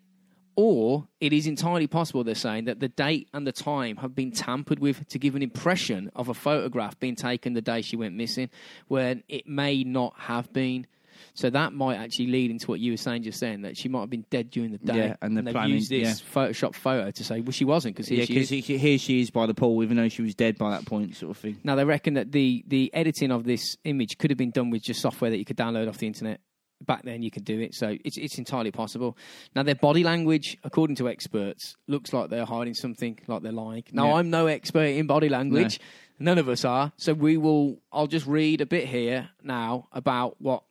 or it is entirely possible, they're saying, that the date and the time have been tampered with to give an impression of a photograph being taken the day she went missing, when it may not have been. So that might actually lead into what you were saying just then, that she might have been dead during the day, yeah, and they've used this Photoshop photo to say, well, she wasn't, because here she is by the pool, even though she was dead by that point, sort of thing. Now, they reckon that the editing of this image could have been done with just software that you could download off the internet. Back then, you could do it, so it's entirely possible. Now, their body language, according to experts, looks like they're hiding something, like they're lying. Now, I'm no expert in body language. No. None of us are, so I'll just read a bit here now about what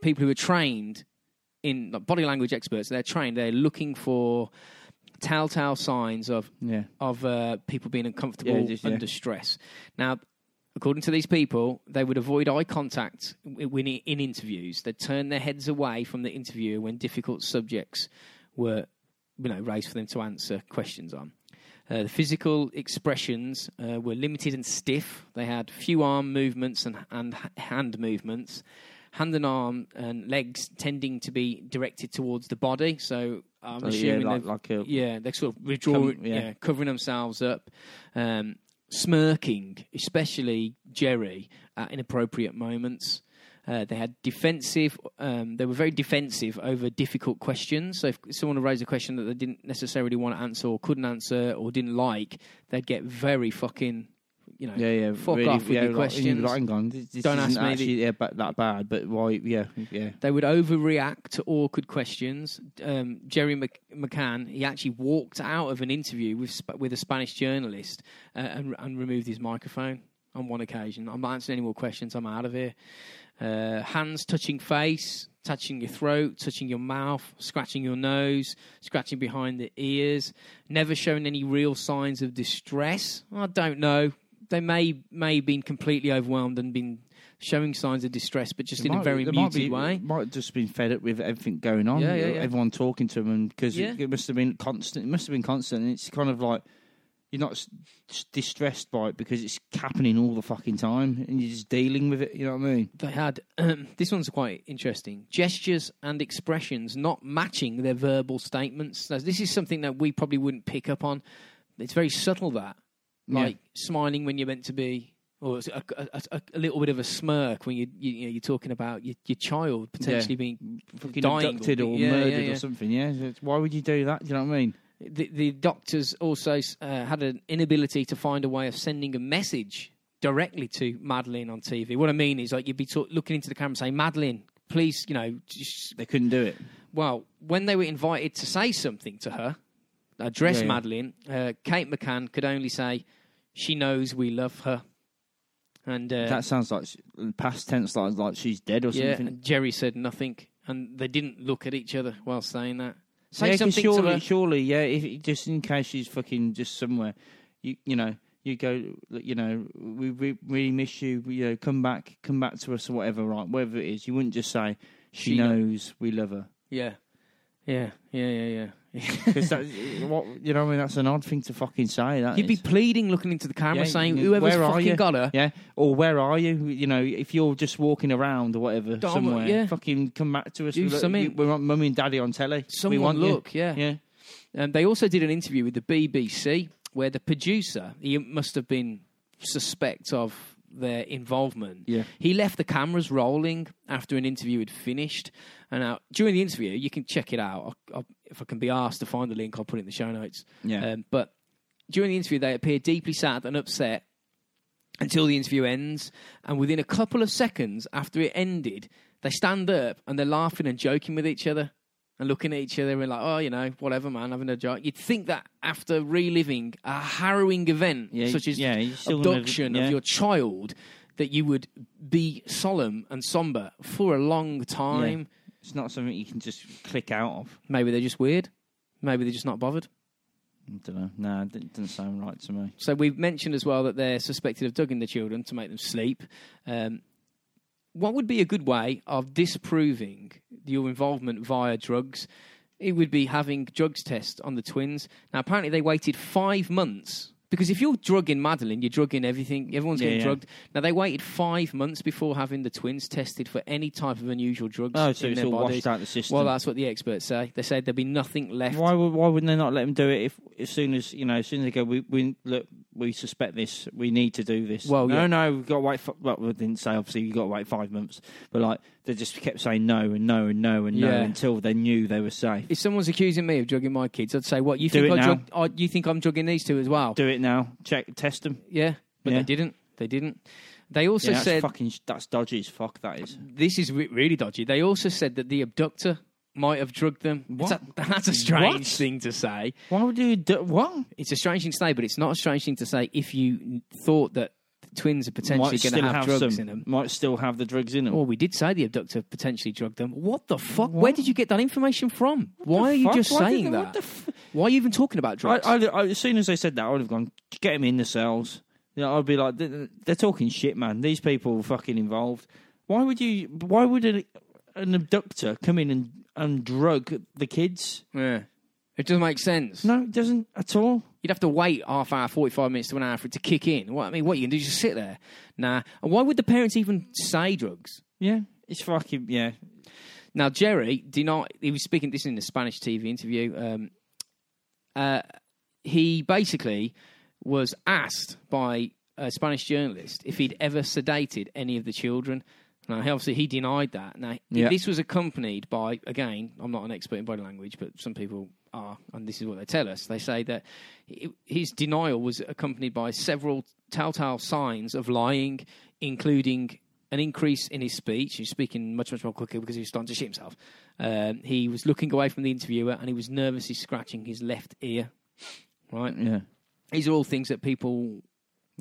people who are trained in, like, body language experts, they're looking for telltale signs of people being uncomfortable under stress. Now, according to these people, they would avoid eye contact in interviews. They'd turn their heads away from the interviewer when difficult subjects were, raised for them to answer questions on. The physical expressions were limited and stiff. They had few arm movements and hand movements. Hand and arm and legs tending to be directed towards the body. So I'm assuming they're sort of withdrawing, covering themselves up. Smirking, especially Jerry, at inappropriate moments. They had defensive. They were very defensive over difficult questions. So if someone raised a question that they didn't necessarily want to answer or couldn't answer or didn't like, they'd get very fucking... fuck really, off with your questions. Don't ask me that bad, but why? Yeah. They would overreact to awkward questions. Jerry McCann, he actually walked out of an interview with a Spanish journalist and removed his microphone on one occasion. I'm not answering any more questions. I'm out of here. Hands touching face, touching your throat, touching your mouth, scratching your nose, scratching behind the ears. Never shown any real signs of distress. I don't know. They may have been completely overwhelmed and been showing signs of distress, but just in a very muted way. Might have just been fed up with everything going on, everyone talking to them, because it must have been constant. It must have been constant, and it's kind of like you're not distressed by it because it's happening all the fucking time, and you're just dealing with it, you know what I mean? They had... this one's quite interesting. Gestures and expressions not matching their verbal statements. Now, this is something that we probably wouldn't pick up on. It's very subtle, that. Smiling when you're meant to be, or a little bit of a smirk when you're talking about your child potentially being fucking abducted or murdered or something. Yeah, why would you do that? Do you know what I mean? The doctors also had an inability to find a way of sending a message directly to Madeleine on TV. What I mean is, like, you'd be looking into the camera and saying, "Madeleine, please," They couldn't do it. Well, when they were invited to say something to her, address Madeleine, Kate McCann could only say, "She knows we love her." And that sounds like past tense, like she's dead or something. Yeah, and Jerry said nothing, and they didn't look at each other while saying that. Say something to her. Surely, if, just in case she's fucking just somewhere, you go, we really miss you, come back to us or whatever, right? Whatever it is, you wouldn't just say, she knows we love her. Yeah. Because you know, I mean, that's an odd thing to fucking say. That you'd be pleading, looking into the camera, saying, "Whoever's fucking got her." Yeah, or where are you? You know, if you're just walking around or whatever somewhere, fucking come back to us. Do something. We want Mummy and Daddy on telly. Someone we want look, you. Yeah. They also did an interview with the BBC where the producer, he must have been suspect of their involvement. Yeah. He left the cameras rolling after an interview had finished. And during the interview, you can check it out. If I can be asked to find the link, I'll put it in the show notes. Yeah. But during the interview, they appear deeply sad and upset until the interview ends. And within a couple of seconds after it ended, they stand up and they're laughing and joking with each other and looking at each other and like, oh, you know, whatever, man, having a joke. You'd think that after reliving a harrowing event such as abduction of your child, that you would be solemn and somber for a long time. Yeah. It's not something you can just click out of. Maybe they're just weird. Maybe they're just not bothered. I don't know. No, it doesn't sound right to me. So we've mentioned as well that they're suspected of drugging the children to make them sleep. What would be a good way of disproving your involvement via drugs? It would be having drugs tests on the twins. Now, apparently they waited 5 months. Because if you're drugging Madeleine, you're drugging everything. Everyone's getting drugged. Now, they waited 5 months before having the twins tested for any type of unusual drugs in their bodies. Oh, so it's all washed out the system. Well, that's what the experts say. They said there'd be nothing left. Why wouldn't they not let them do it as soon as they go, we suspect this, we need to do this. Well, no, we've got to wait. Well, they didn't say, obviously, you've got to wait 5 months. But, like, they just kept saying no until they knew they were safe. If someone's accusing me of drugging my kids, I'd say, what, you think I'm drugging these two as well? Do it now. Test them. Yeah, but they didn't. They also said... That's dodgy as fuck, that is. This is really dodgy. They also said that the abductor might have drugged them. What? That's a strange thing to say. Why would you do... What? It's a strange thing to say, but it's not a strange thing to say if you thought that twins are potentially going to have drugs in them. Might still have the drugs in them. Well, we did say the abductor potentially drugged them. What the fuck? What? Where did you get that information from? Why are you just saying that? Why are you even talking about drugs? I, as soon as they said that, I would have gone, get him in the cells. You know, I'd be like, they're talking shit, man. These people are fucking involved. Why would an abductor come in and drug the kids? Yeah. It doesn't make sense. No, it doesn't at all. You'd have to wait half hour, 45 minutes to an hour for it to kick in. What you can do, just sit there. Nah. And why would the parents even say drugs? Yeah. It's fucking, yeah. Now, Jerry he was speaking, this is in a Spanish TV interview. He basically was asked by a Spanish journalist if he'd ever sedated any of the children. Now, obviously, he denied that. Now, this was accompanied by, again, I'm not an expert in body language, but some people are, and this is what they tell us. They say that his denial was accompanied by several telltale signs of lying, including an increase in his speech. He was speaking much, much more quickly because he was starting to shit himself. He was looking away from the interviewer, and he was nervously scratching his left ear. Right? Yeah. These are all things that people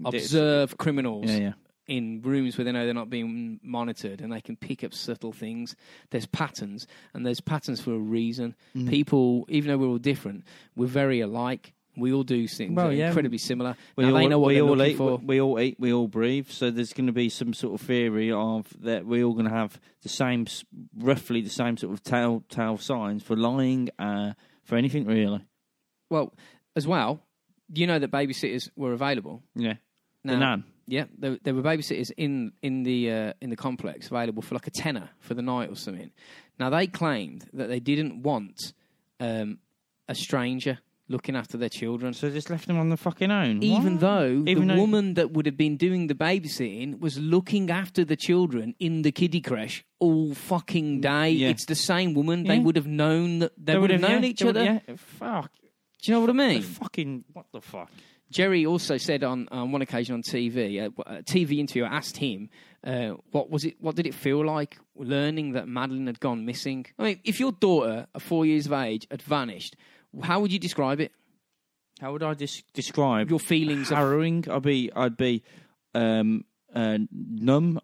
observe criminals. Yeah. In rooms where they know they're not being monitored and they can pick up subtle things. There's patterns, and there's patterns for a reason. Mm. People, even though we're all different, we're very alike. We all do things incredibly similar. They know what they're looking for. We all eat, we all breathe, so there's going to be some sort of theory of that we're all going to have the same, roughly the same sort of telltale signs for lying, for anything really. Well, as well, you know that babysitters were available. Yeah. The nan. Yeah, there were babysitters in the complex available for like a tenner for the night or something. Now, they claimed that they didn't want a stranger looking after their children. So they just left them on their fucking own? Even though woman that would have been doing the babysitting was looking after the children in the kiddie creche all fucking day. Yeah. It's the same woman. Yeah. They would have known that they would have known each other. Yeah. Fuck. Do you know what I mean? What the fuck? Jerry also said on one occasion on TV, a TV interviewer asked him, what did it feel like learning that Madeleine had gone missing? I mean, if your daughter at 4 years of age had vanished, how would you describe it? How would I describe your feelings? Harrowing. I'd be numb.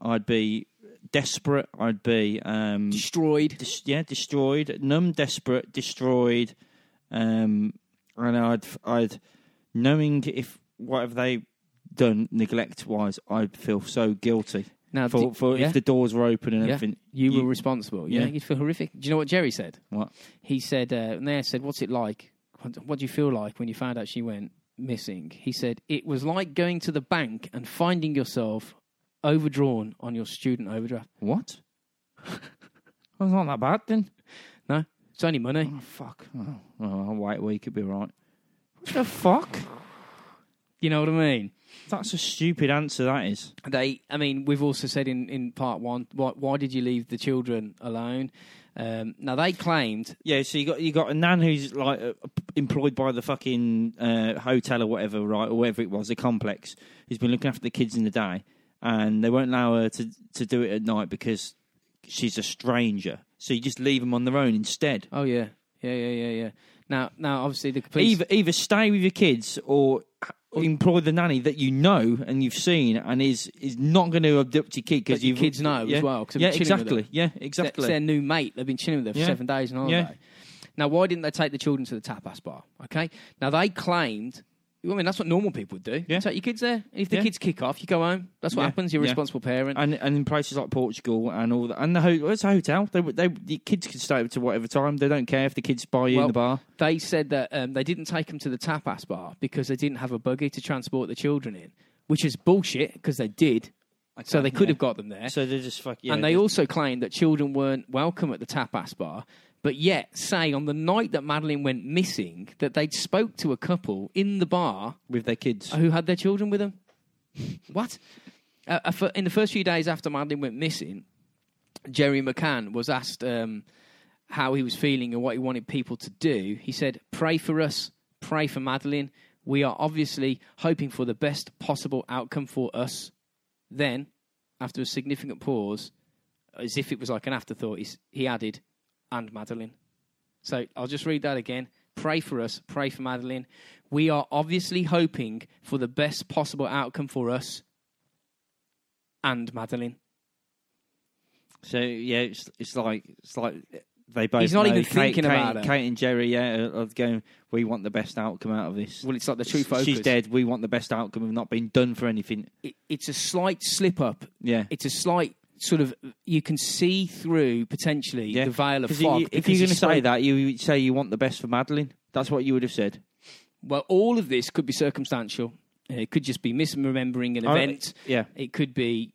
I'd be desperate. I'd be destroyed. Destroyed. Numb, desperate, destroyed. And I'd knowing if whatever they done neglect-wise, I'd feel so guilty. Now, if the doors were open and everything. You were responsible. You know, you'd feel horrific. Do you know what Jerry said? What? He said, and they said, what's it like? What do you feel like when you found out she went missing? He said, it was like going to the bank and finding yourself overdrawn on your student overdraft. What? Well, it's not that bad then. No, it's only money. Oh, fuck. Oh, I'll wait a week, it'll be right. What the fuck? You know what I mean? That's a stupid answer, that is. I mean, we've also said in part one, why did you leave the children alone? Now, they claimed... Yeah, so you got a nan who's like employed by the fucking hotel or whatever, right, or wherever it was, the complex, who's been looking after the kids in the day, and they won't allow her to do it at night because she's a stranger. So you just leave them on their own instead. Oh, yeah. Yeah. Now obviously, the police... Either stay with your kids or... employ the nanny that you know and you've seen and is not going to abduct your kid because your kids know as well. Yeah, exactly. Yeah, exactly. It's their new mate. They've been chilling with them for 7 days and all that. Now, why didn't they take the children to the tapas bar? Okay. Now, they claimed... I mean, that's what normal people would do. Yeah. Take your kids there. If the kids kick off, you go home. That's what happens. You're a responsible parent. And in places like Portugal and all that. And it's a hotel. The kids can stay up to whatever time. They don't care if the kids buy you in the bar. They said that they didn't take them to the tapas bar because they didn't have a buggy to transport the children in, which is bullshit because they did. Okay, so they could have got them there. So they just and they also claimed that children weren't welcome at the tapas bar. But yet, say, on the night that Madeleine went missing, that they'd spoke to a couple in the bar... With their kids. ...who had their children with them. What? In the first few days after Madeleine went missing, Jerry McCann was asked how he was feeling and what he wanted people to do. He said, "Pray for us, pray for Madeleine. We are obviously hoping for the best possible outcome for us." Then, after a significant pause, as if it was like an afterthought, he added... "And Madeleine." So I'll just read that again. "Pray for us, pray for Madeleine. We are obviously hoping for the best possible outcome for us and Madeleine." So yeah, it's like they both. He's not even thinking about it. Kate and Jerry, are going, "We want the best outcome out of this." Well, it's like the true focus. She's dead. We want the best outcome of not being done for anything. It's a slight slip up. Yeah, it's a slight. Sort of, you can see through potentially the veil of fog. If you're going to say that, you say you want the best for Madeleine. That's what you would have said. Well, all of this could be circumstantial. It could just be misremembering an event. Yeah. It could be,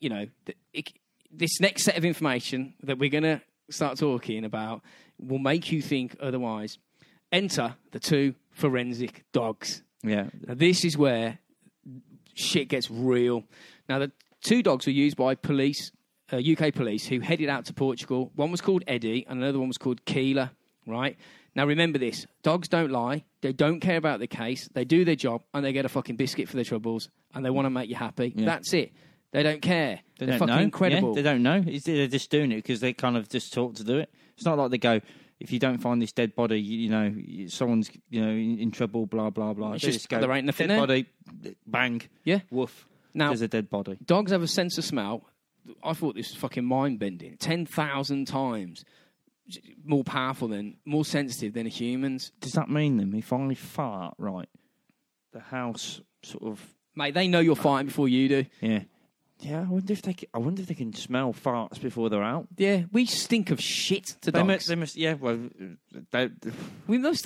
this next set of information that we're going to start talking about will make you think otherwise. Enter the two forensic dogs. Yeah. Now, this is where shit gets real. Now, the two dogs were used by police... UK police who headed out to Portugal. One was called Eddie and another one was called Keela, right? Now, remember this. Dogs don't lie. They don't care about the case. They do their job and they get a fucking biscuit for their troubles and they want to make you happy. Yeah. That's it. They don't care. They're fucking incredible. Yeah, they don't know. They're just doing it because they kind of just taught to do it. It's not like they go, if you don't find this dead body, someone's in trouble, blah, blah, blah. It's just go, there ain't nothing there. Dead body, bang, woof. Now, there's a dead body. Dogs have a sense of smell. I thought this was fucking mind-bending. 10,000 times more powerful more sensitive than a human's. Does that mean then if I fart, right, the house sort of... Mate, they know you're farting before you do. Yeah. Yeah, I wonder if they can smell farts before they're out. Yeah, we stink of shit to dogs. We must do.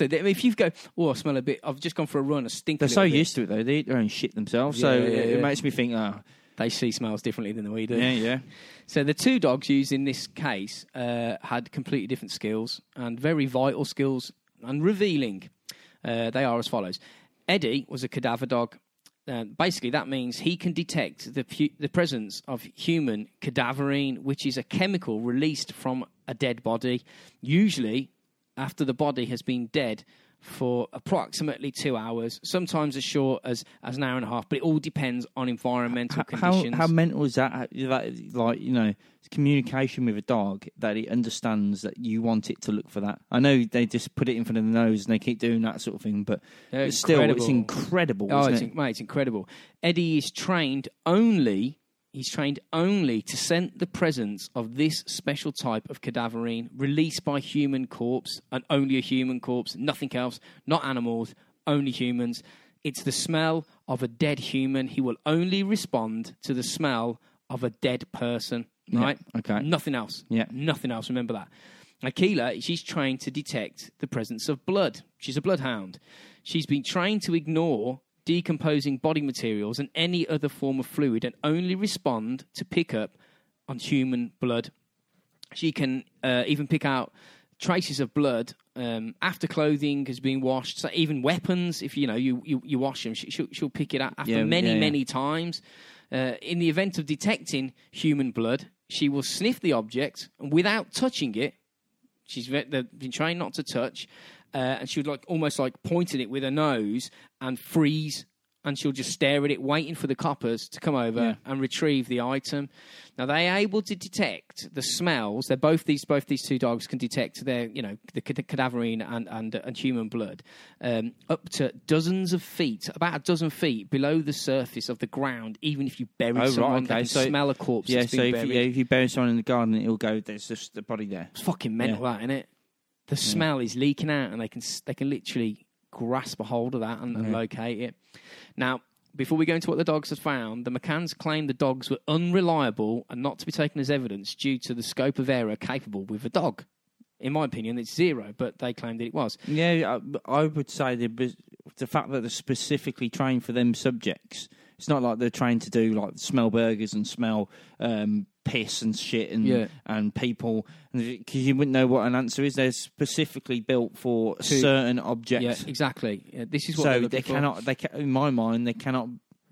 I mean, if you go, I smell a bit, I've just gone for a run, I stink a little bit. They're so used to it, though. They eat their own shit themselves, it makes me think, they see smells differently than we do. Yeah. So the two dogs used in this case had completely different skills and very vital skills and revealing. They are as follows. Eddie was a cadaver dog. Basically, that means he can detect the presence of human cadaverine, which is a chemical released from a dead body, usually after the body has been dead for approximately 2 hours, sometimes as short as an hour and a half, but it all depends on environmental conditions. How mental is that? Like, it's communication with a dog that it understands that you want it to look for that. I know they just put it in front of the nose and they keep doing that sort of thing, but it's incredible. It's incredible. Eddie is trained only to scent the presence of this special type of cadaverine released by human corpse, and only a human corpse, nothing else, not animals, only humans. It's the smell of a dead human. He will only respond to the smell of a dead person, right? Yeah, okay. Nothing else. Yeah. Nothing else. Remember that. Now, Keela, she's trying to detect the presence of blood. She's a bloodhound. She's been trained to ignore decomposing body materials and any other form of fluid and only respond to pick up on human blood. She can even pick out traces of blood after clothing has been washed, so even weapons, if you know you wash them, she'll pick it up after many times. In the event of detecting human blood, she will sniff the object and without touching it. They've been trained not to touch, and she would almost point at it with her nose and freeze, and she'll just stare at it, waiting for the coppers to come over and retrieve the item. Now they're able to detect the smells. They're both these two dogs can detect the cadaverine and human blood up to about a dozen feet below the surface of the ground. Even if you bury someone, they can smell a corpse. Yeah, that's been buried. If you bury someone in the garden, it'll go. There's just the body there. It's fucking mental, that, isn't it? The smell is leaking out, and they can literally grasp a hold of that and locate it. Now, before we go into what the dogs had found, the McCanns claimed the dogs were unreliable and not to be taken as evidence due to the scope of error capable with a dog. In my opinion, it's zero, but they claimed that it was. Yeah, I would say the fact that they're specifically trained for them subjects, it's not like they're trained to do smell burgers and smell piss and shit and people, because you wouldn't know what an answer is. They're specifically built for certain objects. Yeah, exactly. Yeah, this is what they're looking for. So in my mind, they cannot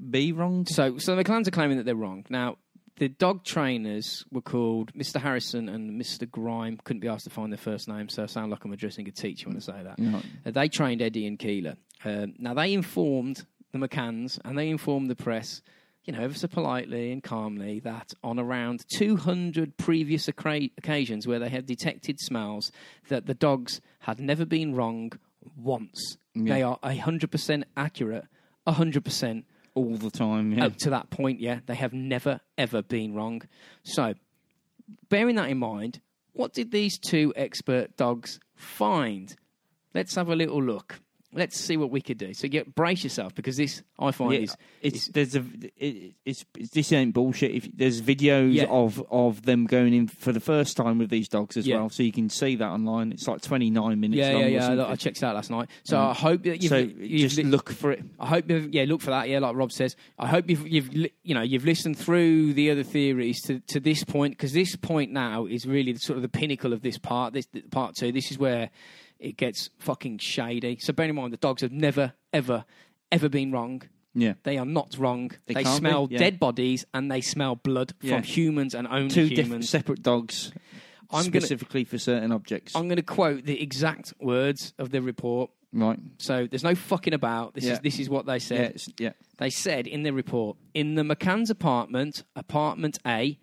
be wrong. So the McCanns are claiming that they're wrong. Now, the dog trainers were called Mr. Harrison and Mr. Grime. Couldn't be asked to find their first name, so I sound like I'm addressing a teacher when I say that. No. They trained Eddie and Keela. Now, they informed the McCanns and they informed the press, ever so politely and calmly, that on around 200 previous occasions where they had detected smells, that the dogs had never been wrong once. Yeah. They are 100% accurate, 100% all the time. Yeah. Up to that point, they have never, ever been wrong. So, bearing that in mind, what did these two expert dogs find? Let's have a little look. Let's see what we could do. So brace yourself, because this, I find, this ain't bullshit. There's videos of them going in for the first time with these dogs as well, so you can see that online. It's like 29 minutes long. Yeah. I checked it out last night. So I hope that you look for it. I hope look for that. Yeah, like Rob says, I hope you've listened through the other theories to this point, because this point now is really sort of the pinnacle of this part. This part two. This is where it gets fucking shady. So bear in mind, the dogs have never, ever, ever been wrong. Yeah. They are not wrong. They smell dead bodies and they smell blood from humans and only humans. Two different separate dogs, specifically for certain objects. I'm going to quote the exact words of the report. Right. So there's no fucking about. This is what they said. Yeah. They said in the report, in the McCann's apartment, apartment A,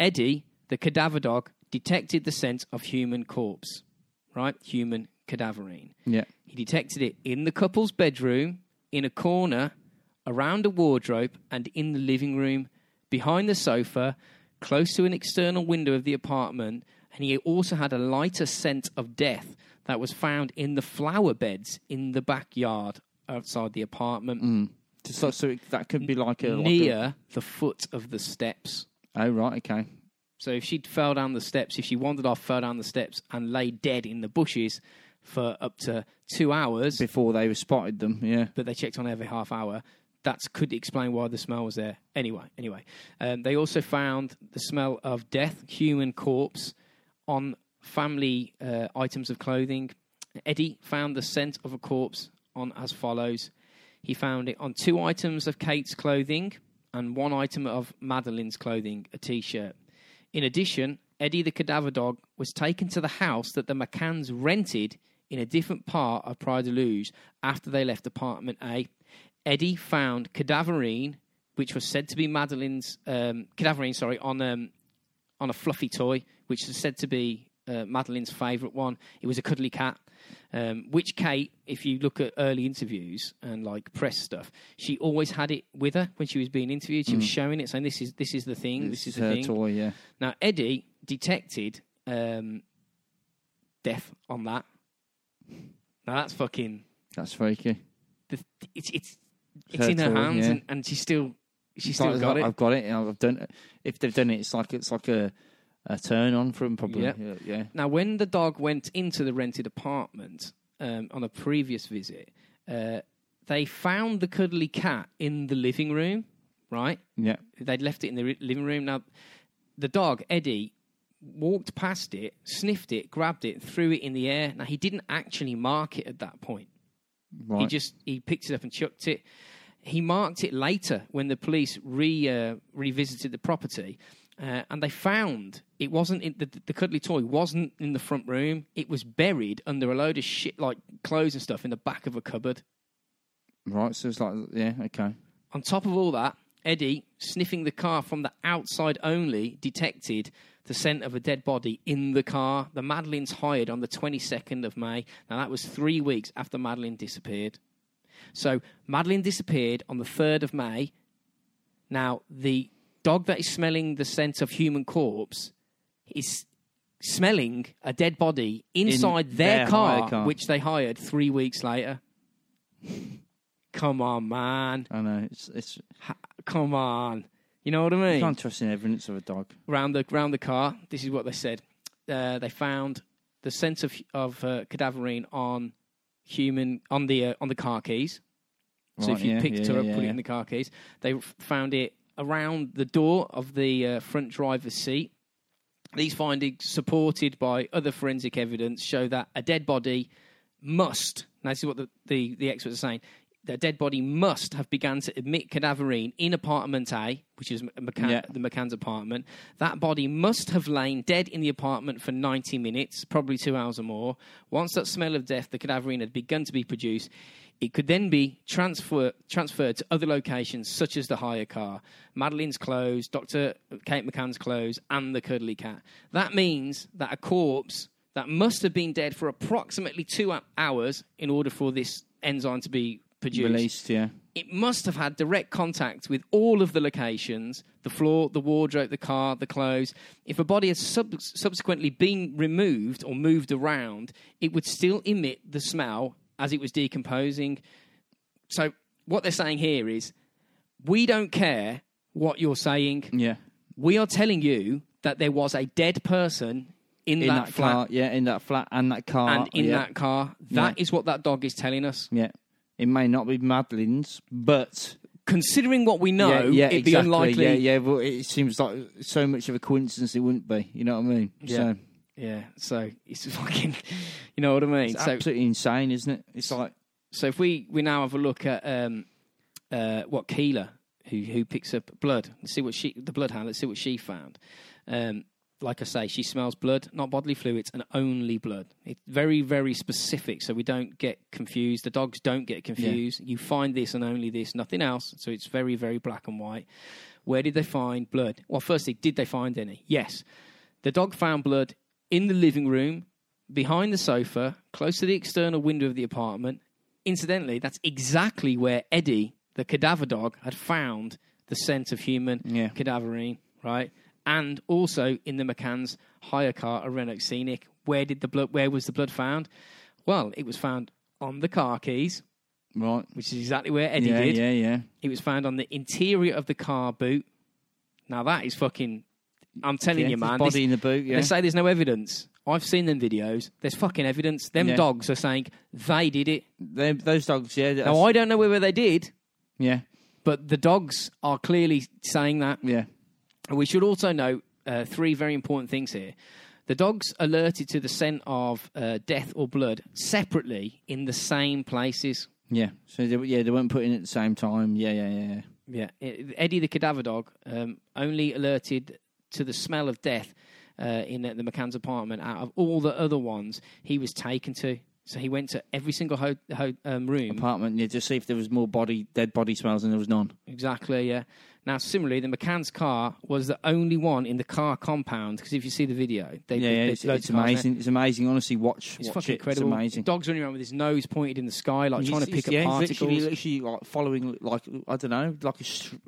Eddie, the cadaver dog, detected the scent of human corpse. Right? Human cadaverine. Yeah. He detected it in the couple's bedroom, in a corner, around a wardrobe, and in the living room, behind the sofa, close to an external window of the apartment, and he also had a lighter scent of death that was found in the flower beds in the backyard outside the apartment. Mm. So that could be near the foot of the steps. Oh, right, okay. So if she'd fell down the steps, if she wandered off, fell down the steps, and lay dead in the bushes for up to 2 hours... Before they spotted them, yeah. But they checked on every half hour. That could explain why the smell was there. Anyway. They also found the smell of death, human corpse, on family items of clothing. Eddie found the scent of a corpse on as follows. He found it on 2 items of Kate's clothing and 1 item of Madeleine's clothing, a T-shirt. In addition, Eddie the cadaver dog was taken to the house that the McCanns rented in a different part of Praia da Luz after they left apartment A. Eddie found cadaverine, which was said to be Madeleine's on a fluffy toy, which was said to be Madeleine's favourite one. It was a cuddly cat, which Kate, if you look at early interviews and press stuff, she always had it with her when she was being interviewed. She was showing it, saying, "This is the thing. This is the thing." Toy, yeah. Now Eddie detected death on that. Now that's fucking. That's freaky. It's in her hands, and she's still. She's still got it. I've got it. I've done it. If they've done it, it's like a turn on for them, probably. Yep. Yeah. Now, when the dog went into the rented apartment on a previous visit, they found the cuddly cat in the living room, right? Yeah. They'd left it in the living room. Now, the dog, Eddie, walked past it, sniffed it, grabbed it, threw it in the air. Now, he didn't actually mark it at that point. Right. He picked it up and chucked it. He marked it later when the police revisited the property, and they found it wasn't the cuddly toy wasn't in the front room. It was buried under a load of shit like clothes and stuff in the back of a cupboard. Right, so it's like, yeah, okay. On top of all that, Eddie, sniffing the car from the outside only, detected the scent of a dead body in the car. The Madelines hired on the 22nd of May. Now, that was 3 weeks after Madeleine disappeared. So, Madeleine disappeared on the 3rd of May. Now, the dog that is smelling the scent of human corpse is smelling a dead body inside their car, which they hired 3 weeks later. Come on, man. I know. Come on. You know what I mean? You can't trust in evidence of a dog. Round the car, this is what they said. They found the scent of cadaverine on... human on the car keys. Right, so if you picked her up, put it in the car keys. They found it around the door of the front driver's seat. These findings, supported by other forensic evidence, show that a dead body must. Now, this is what the experts are saying. The dead body must have begun to emit cadaverine in apartment A, which is the McCann's apartment. That body must have lain dead in the apartment for 90 minutes, probably 2 hours or more. Once that smell of death, the cadaverine had begun to be produced. It could then be transferred to other locations, such as the hire car, Madeleine's clothes, Dr. Kate McCann's clothes, and the cuddly cat. That means that a corpse that must have been dead for approximately 2 hours in order for this enzyme to be released, yeah. It must have had direct contact with all of the locations, the floor, the wardrobe, the car, the clothes. If a body has subsequently been removed or moved around, it would still emit the smell as it was decomposing. So what they're saying here is, we don't care what you're saying. Yeah. We are telling you that there was a dead person in that flat. Car, yeah, in that flat and that car. And in that car. That is what that dog is telling us. Yeah. It may not be Madeleine's, but... considering what we know, it'd be unlikely. Yeah, but it seems like so much of a coincidence it wouldn't be. You know what I mean? Yeah, so it's fucking... You know what I mean? It's absolutely insane, isn't it? It's like... So if we now have a look at what Keela, who picks up blood, let's see what the bloodhound, let's see what she found. Like I say, she smells blood, not bodily fluids, and only blood. It's very, very specific, so we don't get confused. The dogs don't get confused. Yeah. You find this and only this, nothing else. So it's very, very black and white. Where did they find blood? Well, firstly, did they find any? Yes. The dog found blood in the living room, behind the sofa, close to the external window of the apartment. Incidentally, that's exactly where Eddie, the cadaver dog, had found the scent of human cadaverine, right? And also in the McCann's hire car, a Renault Scenic. Where was the blood found? Well, it was found on the car keys, right? Which is exactly where Eddie did. Yeah. It was found on the interior of the car boot. Now that is fucking. I'm telling you, man. Body in the boot. Yeah. They say there's no evidence. I've seen them videos. There's fucking evidence. Them dogs are saying they did it. Those dogs, yeah. Now I don't know whether they did. Yeah. But the dogs are clearly saying that. Yeah. And we should also note three very important things here. The dogs alerted to the scent of death or blood separately in the same places. Yeah, so they weren't put in at the same time. Eddie the cadaver dog only alerted to the smell of death in the McCann's apartment. Out of all the other ones he was taken to. So he went to every single room. Apartment, to see if there was more dead body smells and there was none. Exactly, yeah. Now, similarly, the McCann's car was the only one in the car compound, because if you see the video... It's amazing. It's amazing. Honestly, watch fucking it. Incredible. It's amazing. The dog's running around with his nose pointed in the sky, like trying to pick up particles. Literally like, following, like, I don't know,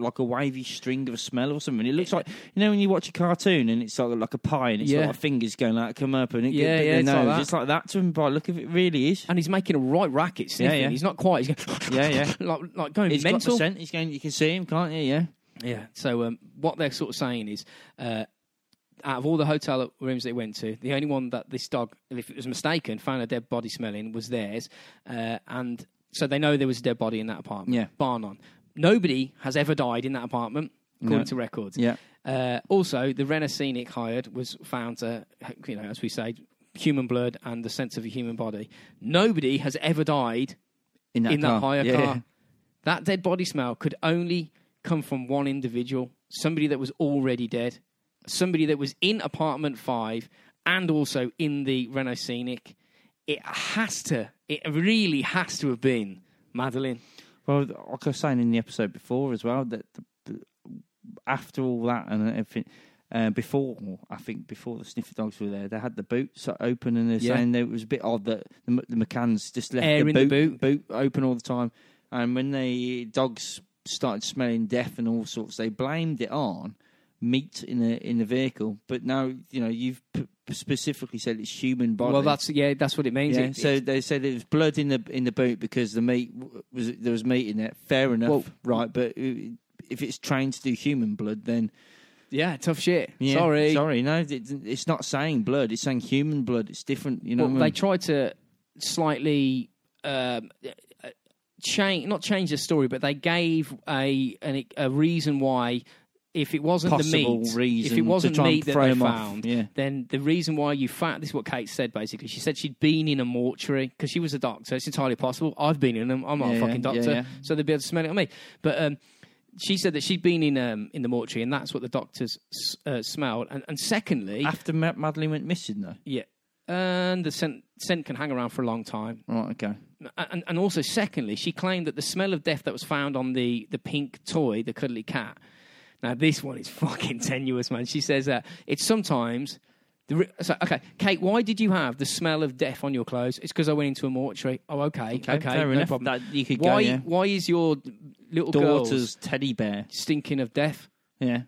like a wavy string of a smell or something. It looks like... You know when you watch a cartoon and it's like a pie and it's like fingers going like, come up and... It's like that to him by the look of it, really is. And he's making a right racket sniffing. He's not quiet. He's going... Like going mental. He's got the scent. He's going... You can see him, can't you? Yeah. Yeah. So what they're sort of saying is, out of all the hotel rooms they went to, the only one that this dog, if it was mistaken, found a dead body smelling was theirs. And so they know there was a dead body in that apartment, yeah. Bar none. Nobody has ever died in that apartment, according to records. Yeah. Also, the Renault Scenic hired was found, you know, as we say, human blood and the sense of a human body. Nobody has ever died in that hire car. That dead body smell could only come from one individual, somebody that was already dead, somebody that was in apartment 5 and also in the Renault Scenic. It really has to have been Madeleine. Well, like I was saying in the episode before as well, that after all that and everything, before the sniffer dogs were there, they had the boots open, and they're saying that it was a bit odd that the McCanns just left the boot open all the time. And when the dogs started smelling death and all sorts, they blamed it on meat in the vehicle. But now, you know, you've specifically said it's human body. Well, that's what it means. Yeah. So they said it was blood in the boot because the meat there was meat in it. Fair enough, well, right? But if it's trained to do human blood, then tough shit. Yeah, sorry. No, it's not saying blood. It's saying human blood. It's different. You know, well, what I mean? They tried to slightly not change the story, but they gave a reason why. If it wasn't meat that they found, then the reason why you found... This is what Kate said, basically. She said she'd been in a mortuary, because she was a doctor. It's entirely possible. I've been in them. I'm not a fucking doctor, so they'd be able to smell it on me. But she said that she'd been in the mortuary, and that's what the doctors smelled. And secondly... After Madeleine went missing, though? Yeah. And the scent can hang around for a long time. Right, okay. And also, secondly, she claimed that the smell of death that was found on the pink toy, the cuddly cat... Now, this one is fucking tenuous, man. She says that it's sometimes... Okay, Kate, why did you have the smell of death on your clothes? It's because I went into a mortuary. Oh, okay, fair enough. Problem. That you could why, go, yeah. Why is your little daughter's teddy bear stinking of death? Yeah.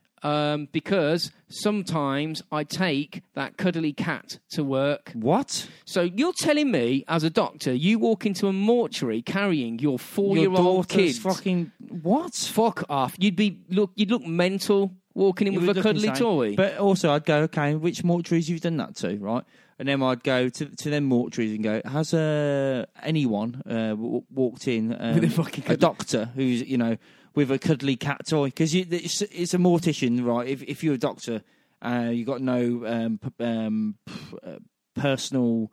Because sometimes I take that cuddly cat to work. What? So you're telling me, as a doctor, you walk into a mortuary carrying your 4-year-old kid? Fucking what? Fuck off! You'd look mental walking in with a cuddly toy. But also, I'd go, okay, which mortuaries you've done that to, right? And then I'd go to them mortuaries and go, has anyone walked in with a doctor who's, you know, with a cuddly cat toy? Because it's a mortician, right? If you're a doctor, you've got no personal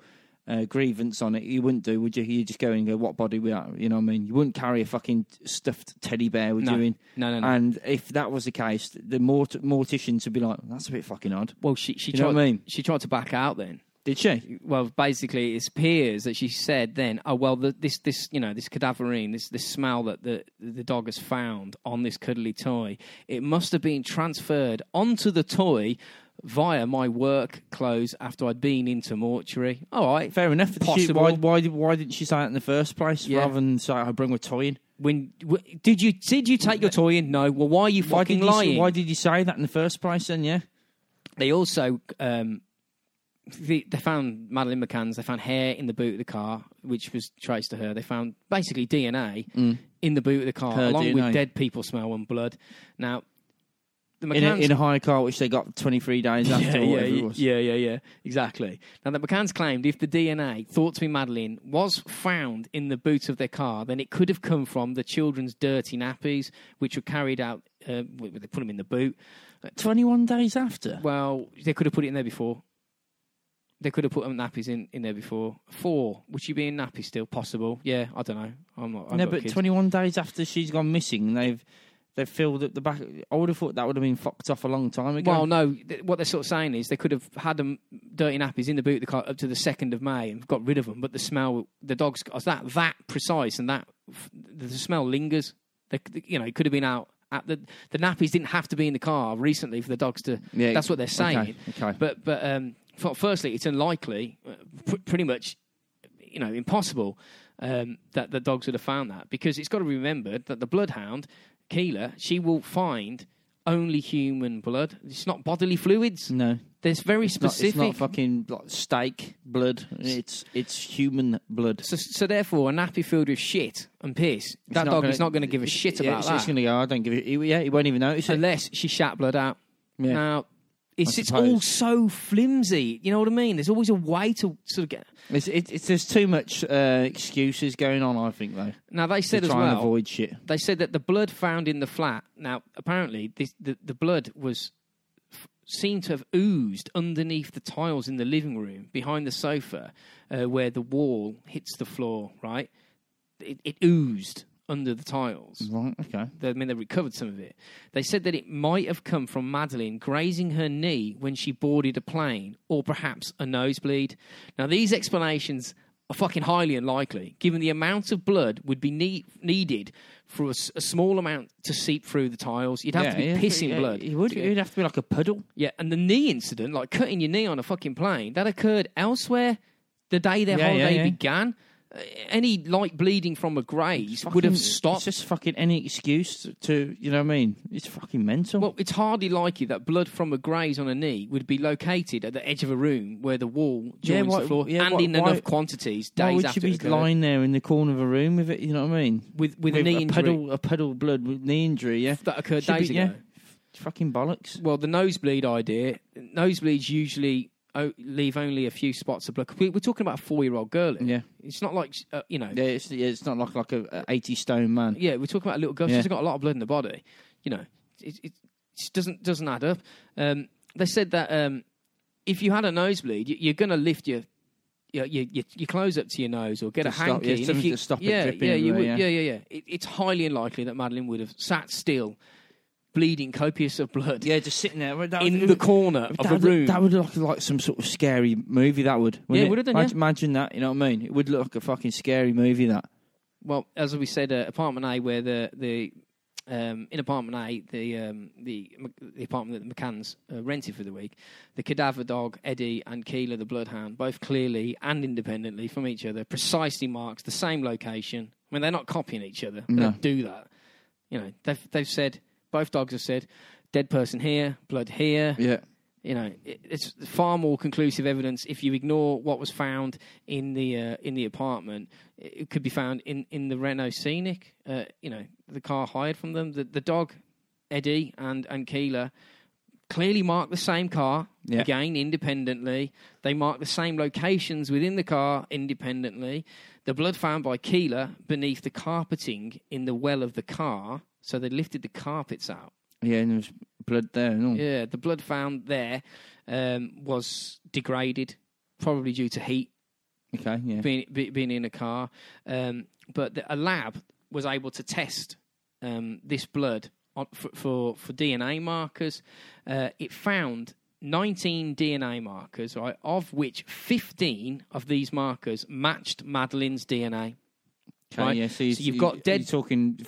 grievance on it. You wouldn't do, would you? You just go in and go, what body we are? You know what I mean? You wouldn't carry a fucking stuffed teddy bear, would you? No. And if that was the case, the morticians would be like, that's a bit fucking odd. Well, she tried, know what I mean? She tried to back out then. Did she? Well, basically, it appears that she said then, "Oh well, this cadaverine, this smell that the dog has found on this cuddly toy, it must have been transferred onto the toy via my work clothes after I'd been into mortuary." All right, fair enough. Possible. Why didn't she say that in the first place rather than say I bring my toy in? When did you take your toy in? No. Well, why are you fucking lying? Why did you say that in the first place? Then they also. They found Madeleine McCann's. They found hair in the boot of the car, which was traced to her. They found basically DNA in the boot of the car, along DNA. With dead people smell and blood. Now, the McCann's in a hire car, which they got 23 days after. Yeah, exactly. Now, the McCann's claimed if the DNA thought to be Madeleine was found in the boot of their car, then it could have come from the children's dirty nappies, which were carried out. They put them in the boot. 21 days after. Well, they could have put it in there before. They could have put nappies in there before. 4. Would she be in nappies still? Possible. Yeah, I don't know. I'm not. No, but 21 days after she's gone missing, they've filled up the back. I would have thought that would have been fucked off a long time ago. Well, no. What they're sort of saying is they could have had them dirty nappies in the boot of the car up to the 2nd of May and got rid of them. But the smell, the dogs, that precise and that the smell lingers. It could have been out. The nappies didn't have to be in the car recently for the dogs to. Yeah, that's what they're saying. Okay. But. Firstly, it's unlikely, pretty much, you know, impossible that the dogs would have found that, because it's got to be remembered that the bloodhound, Keela, she will find only human blood. It's not bodily fluids. No. There's very specific. It's not fucking like steak blood. It's human blood. So therefore, an nappy filled with shit and piss, that dog is not going to give a shit about that. It's going to go, I don't give it. He won't even notice it. Unless she shat blood out. Yeah. Now, it's all so flimsy. You know what I mean? There's always a way to sort of get... There's too much excuses going on, I think, though. Now, they said as well... trying to avoid shit. They said that the blood found in the flat... Now, apparently, the blood was... seemed to have oozed underneath the tiles in the living room, behind the sofa, where the wall hits the floor, right? It oozed under the tiles. Right, okay. They recovered some of it. They said that it might have come from Madeleine grazing her knee when she boarded a plane, or perhaps a nosebleed. Now, these explanations are fucking highly unlikely, given the amount of blood would be needed for a small amount to seep through the tiles. You'd have to be pissing blood. You'd have to be like a puddle. Yeah, and the knee incident, like cutting your knee on a fucking plane, that occurred elsewhere the day their holiday began. Any light bleeding from a graze would have stopped. It's just fucking any excuse to, you know what I mean? It's fucking mental. Well, it's hardly likely that blood from a graze on a knee would be located at the edge of a room where the wall joins the floor, enough quantities days after it occurred. Why would you be lying there in the corner of a room with it, you know what I mean? With a knee injury. A puddle of blood with knee injury, yeah. That occurred days ago. Yeah. Fucking bollocks. Well, the nosebleed idea, nosebleeds usually... leave only a few spots of blood. We're talking about a 4-year-old girl. Yeah. It's not like, you know... Yeah, it's not like an 80-stone man. Yeah, we're talking about a little girl. Yeah. She's got a lot of blood in the body. You know, it doesn't add up. They said that if you had a nosebleed, you're going to lift your clothes up to your nose or get a hanky. To stop it dripping. Yeah. It's highly unlikely that Madeleine would have sat still... bleeding, copious of blood. Yeah, just sitting there. In the corner of a room. That would look like some sort of scary movie, that would. Yeah, it would have done, Imagine that, you know what I mean? It would look like a fucking scary movie, that. Well, as we said, apartment A, where in apartment A, the apartment that the McCanns rented for the week, the cadaver dog, Eddie, and Keela, the bloodhound, both clearly and independently from each other, precisely marks the same location. I mean, they're not copying each other. They don't do that. You know, they've said... Both dogs have said, dead person here, blood here. Yeah. You know, it's far more conclusive evidence. If you ignore what was found in the apartment, it could be found in the Renault Scenic, you know, the car hired from them. The dog, Eddie, and Keela clearly mark the same car, again, independently. They mark the same locations within the car, independently. The blood found by Keela beneath the carpeting in the well of the car... So they lifted the carpets out. Yeah, and there was blood there. No? Yeah, the blood found there was degraded, probably due to heat. Okay, yeah. Being in a car. But a lab was able to test this blood for DNA markers. It found 19 DNA markers, right, of which 15 of these markers matched Madeleine's DNA. Okay, right? Yeah, so you've got dead... You're talking...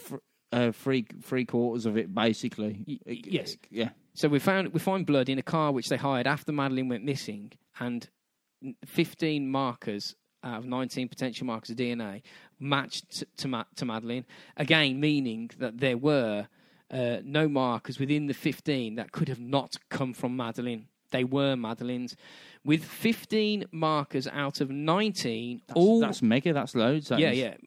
Three quarters of it, basically. Yes. Yeah. So we find blood in a car which they hired after Madeleine went missing, and 15 markers out of 19 potential markers of DNA matched to Madeleine. Again, meaning that there were no markers within the 15 that could have not come from Madeleine. They were Madeleine's. With 15 markers out of 19... That's mega, that's loads.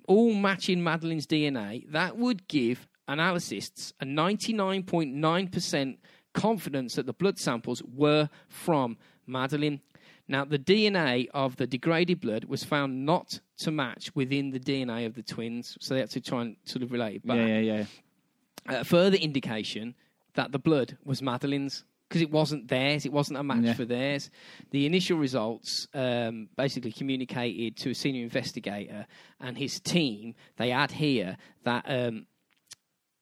All matching Madeleine's DNA. That would give analysts a 99.9% confidence that the blood samples were from Madeleine. Now, the DNA of the degraded blood was found not to match within the DNA of the twins, so they had to try and sort of relate it back. A further indication that the blood was Madeleine's. Because it wasn't theirs, it wasn't a match for theirs. The initial results basically communicated to a senior investigator and his team. They add here that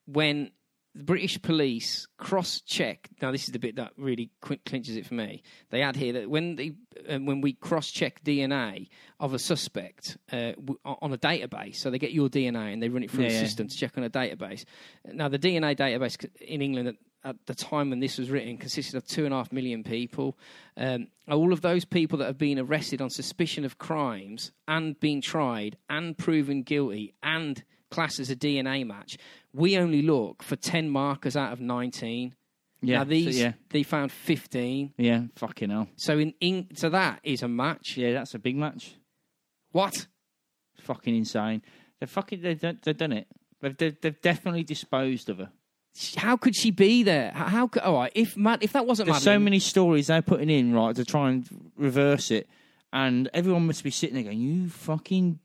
when the British police cross-checked... Now, this is the bit that really clinches it for me. They add here that when we cross-check DNA of a suspect on a database, so they get your DNA and they run it through the system to check on a database. Now, the DNA database in England... at the time when this was written, consisted of 2.5 million people. All of those people that have been arrested on suspicion of crimes and been tried and proven guilty and classed as a DNA match, we only look for 10 markers out of 19. Yeah. Now these, they found 15. Yeah, fucking hell. So so that is a match. Yeah, that's a big match. What? Fucking insane. They've done it. They've definitely disposed of her. How could she be there? How could? All right, if that wasn't Madeleine... There's so many stories they're putting in, right, to try and reverse it, and everyone must be sitting there going, "You fucking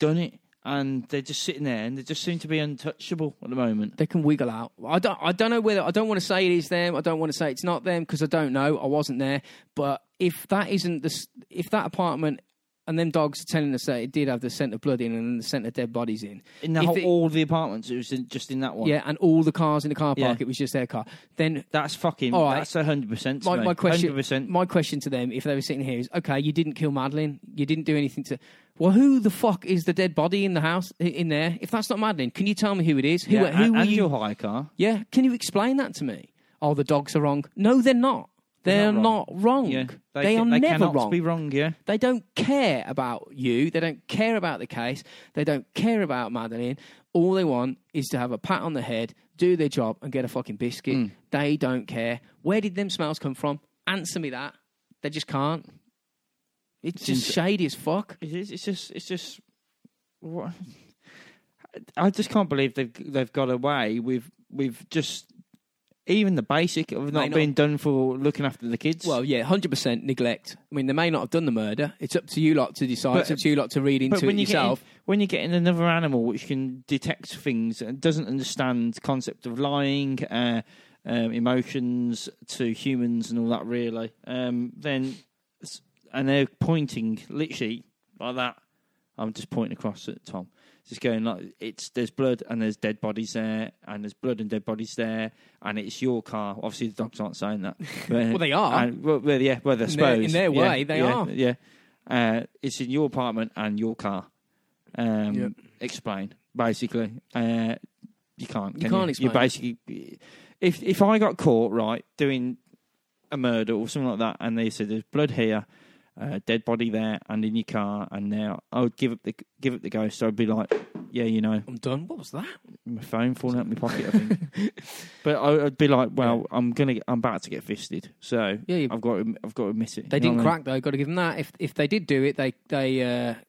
done it." And they're just sitting there, and they just seem to be untouchable at the moment. They can wiggle out. I don't know whether... I don't want to say it is them. I don't want to say it's not them, because I don't know. I wasn't there. But if that isn't... If that apartment and them dogs are telling us that it did have the scent of blood in and the scent of dead bodies in... all the apartments, it was just in that one. Yeah, and all the cars in the car park, it was just their car. Then... That's fucking... All right, that's 100% to me. My question to them, if they were sitting here, is, okay, you didn't kill Madeleine. You didn't do anything to... Well, who the fuck is the dead body in the house, in there? If that's not Madeleine, can you tell me who it is? Who are you? Your hire car. Yeah, can you explain that to me? Oh, the dogs are wrong. No, they're not. They're not wrong. Yeah. They never wrong. They cannot be wrong, yeah. They don't care about you. They don't care about the case. They don't care about Madeleine. All they want is to have a pat on the head, do their job, and get a fucking biscuit. Mm. They don't care. Where did them smells come from? Answer me that. They just can't. It's just shady as fuck. It is. It's just. What? I just can't believe they've got away with just even the basic of not being done for looking after the kids. Well, yeah, 100% neglect. I mean, they may not have done the murder. It's up to you lot to decide. It's up to you lot to read into it yourself. When you're getting another animal which can detect things and doesn't understand the concept of lying, emotions to humans and all that, really, then. And they're pointing literally like that. I'm just pointing across at Tom. Just going like, there's blood and there's dead bodies there, and there's blood and dead bodies there, and it's your car. Obviously, the dogs aren't saying that. Well, they are. Well, I suppose. In their way, they are. Yeah. It's in your apartment and your car. Yep. Explain, basically. You can't. You can't explain. You basically... If I got caught, right, doing a murder or something like that, and they said, there's blood here... dead body there and in your car, and now I would give up the ghost. So I'd be like, yeah, you know, I'm done. What was that? My phone falling out of my pocket, I think. But I'd be like, well, yeah. I'm about to get fisted, so yeah, I've got to admit it. They didn't crack though. Got to give them that. If they did do it, they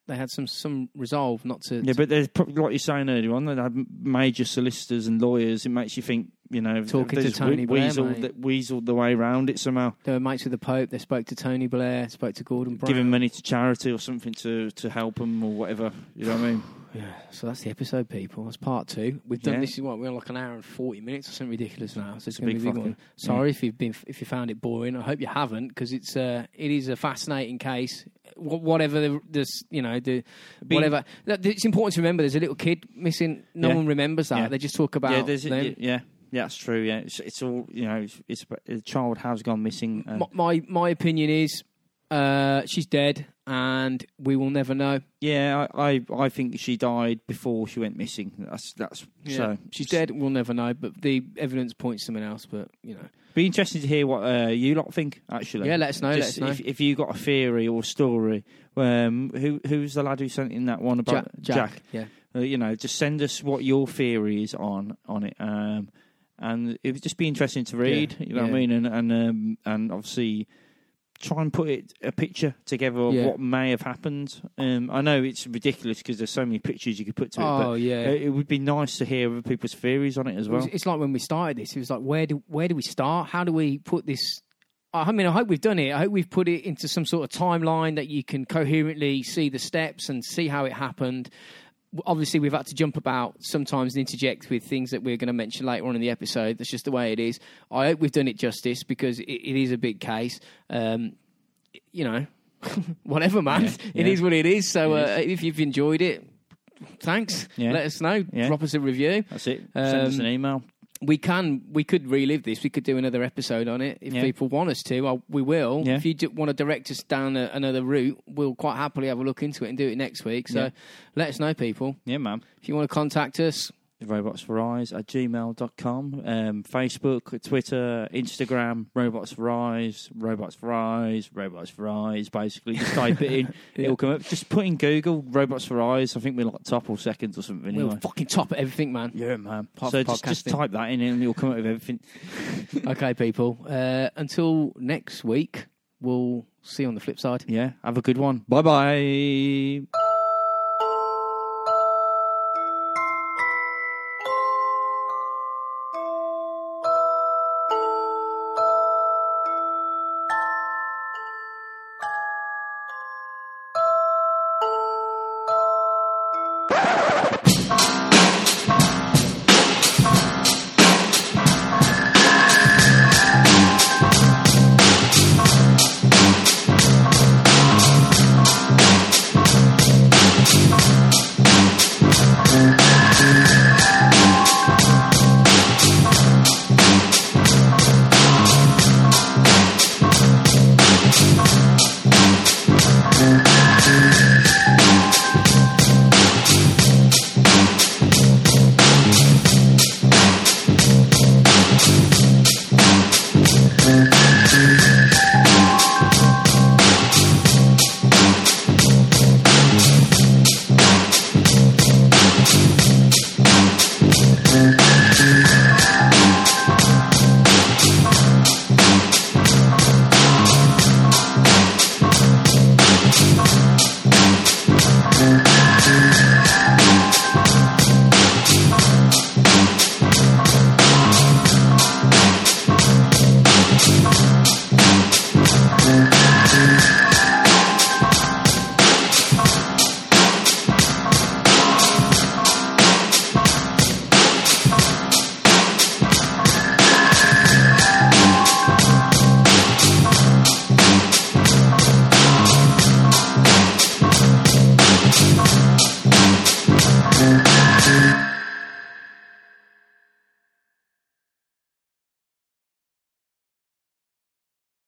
had some resolve not to. Yeah, but there's probably, like you're saying earlier on, they had major solicitors and lawyers. It makes you think. You know, talking to Tony Blair, weaseled the way around it somehow. They were mates with the Pope. They spoke to Tony Blair. Spoke to Gordon Brown. Giving money to charity or something to help them or whatever. You know what I mean? Yeah. So that's the episode, people. That's part two. We've done this. Is what we're like an hour and 40 minutes or something ridiculous now. So it's going to be a big one. Sorry if you found it boring. I hope you haven't, because it is a fascinating case. Whatever. It's important to remember. There's a little kid missing. No one remembers that. Yeah. They just talk about them. Yeah, that's true. Yeah, it's all, you know. It's a child has gone missing. My opinion is, she's dead, and we will never know. Yeah, I think she died before she went missing. So she's dead. We'll never know. But the evidence points to something else. But you know, be interested to hear what you lot think. Actually, yeah, let us know. Just let us know if you got a theory or a story. Who's the lad who sent in that one about Jack? Yeah, you know, just send us what your theory is on it. And it would just be interesting to read, you know what I mean, and obviously try and put a picture together of what may have happened. I know it's ridiculous because there's so many pictures you could put to it. It would be nice to hear other people's theories on it as well. It's like when we started this, it was like, where do we start? How do we put this? I mean, I hope we've done it. I hope we've put it into some sort of timeline that you can coherently see the steps and see how it happened. Obviously, we've had to jump about sometimes and interject with things that we're going to mention later on in the episode. That's just the way it is. I hope we've done it justice, because it is a big case. You know, whatever, man. It is what it is. So if you've enjoyed it, thanks. Yeah. Let us know. Yeah. Drop us a review. That's it. Send us an email. We could relive this. We could do another episode on it if people want us to. We will. Yeah. If you want to direct us down another route, we'll quite happily have a look into it and do it next week. So let us know, people. Yeah, man. If you want to contact us, Robots for Eyes at gmail.com. Facebook, Twitter, Instagram, Robots for Eyes, Robots for Eyes, Robots for Eyes. Basically, just type it in. Yeah. It'll come up. Just put in Google, Robots for Eyes. I think we're like top or second or something. We're fucking top at everything, man. Yeah, man. So just type that in and it'll come up with everything. Okay, people. Until next week, we'll see you on the flip side. Yeah, have a good one. Bye-bye.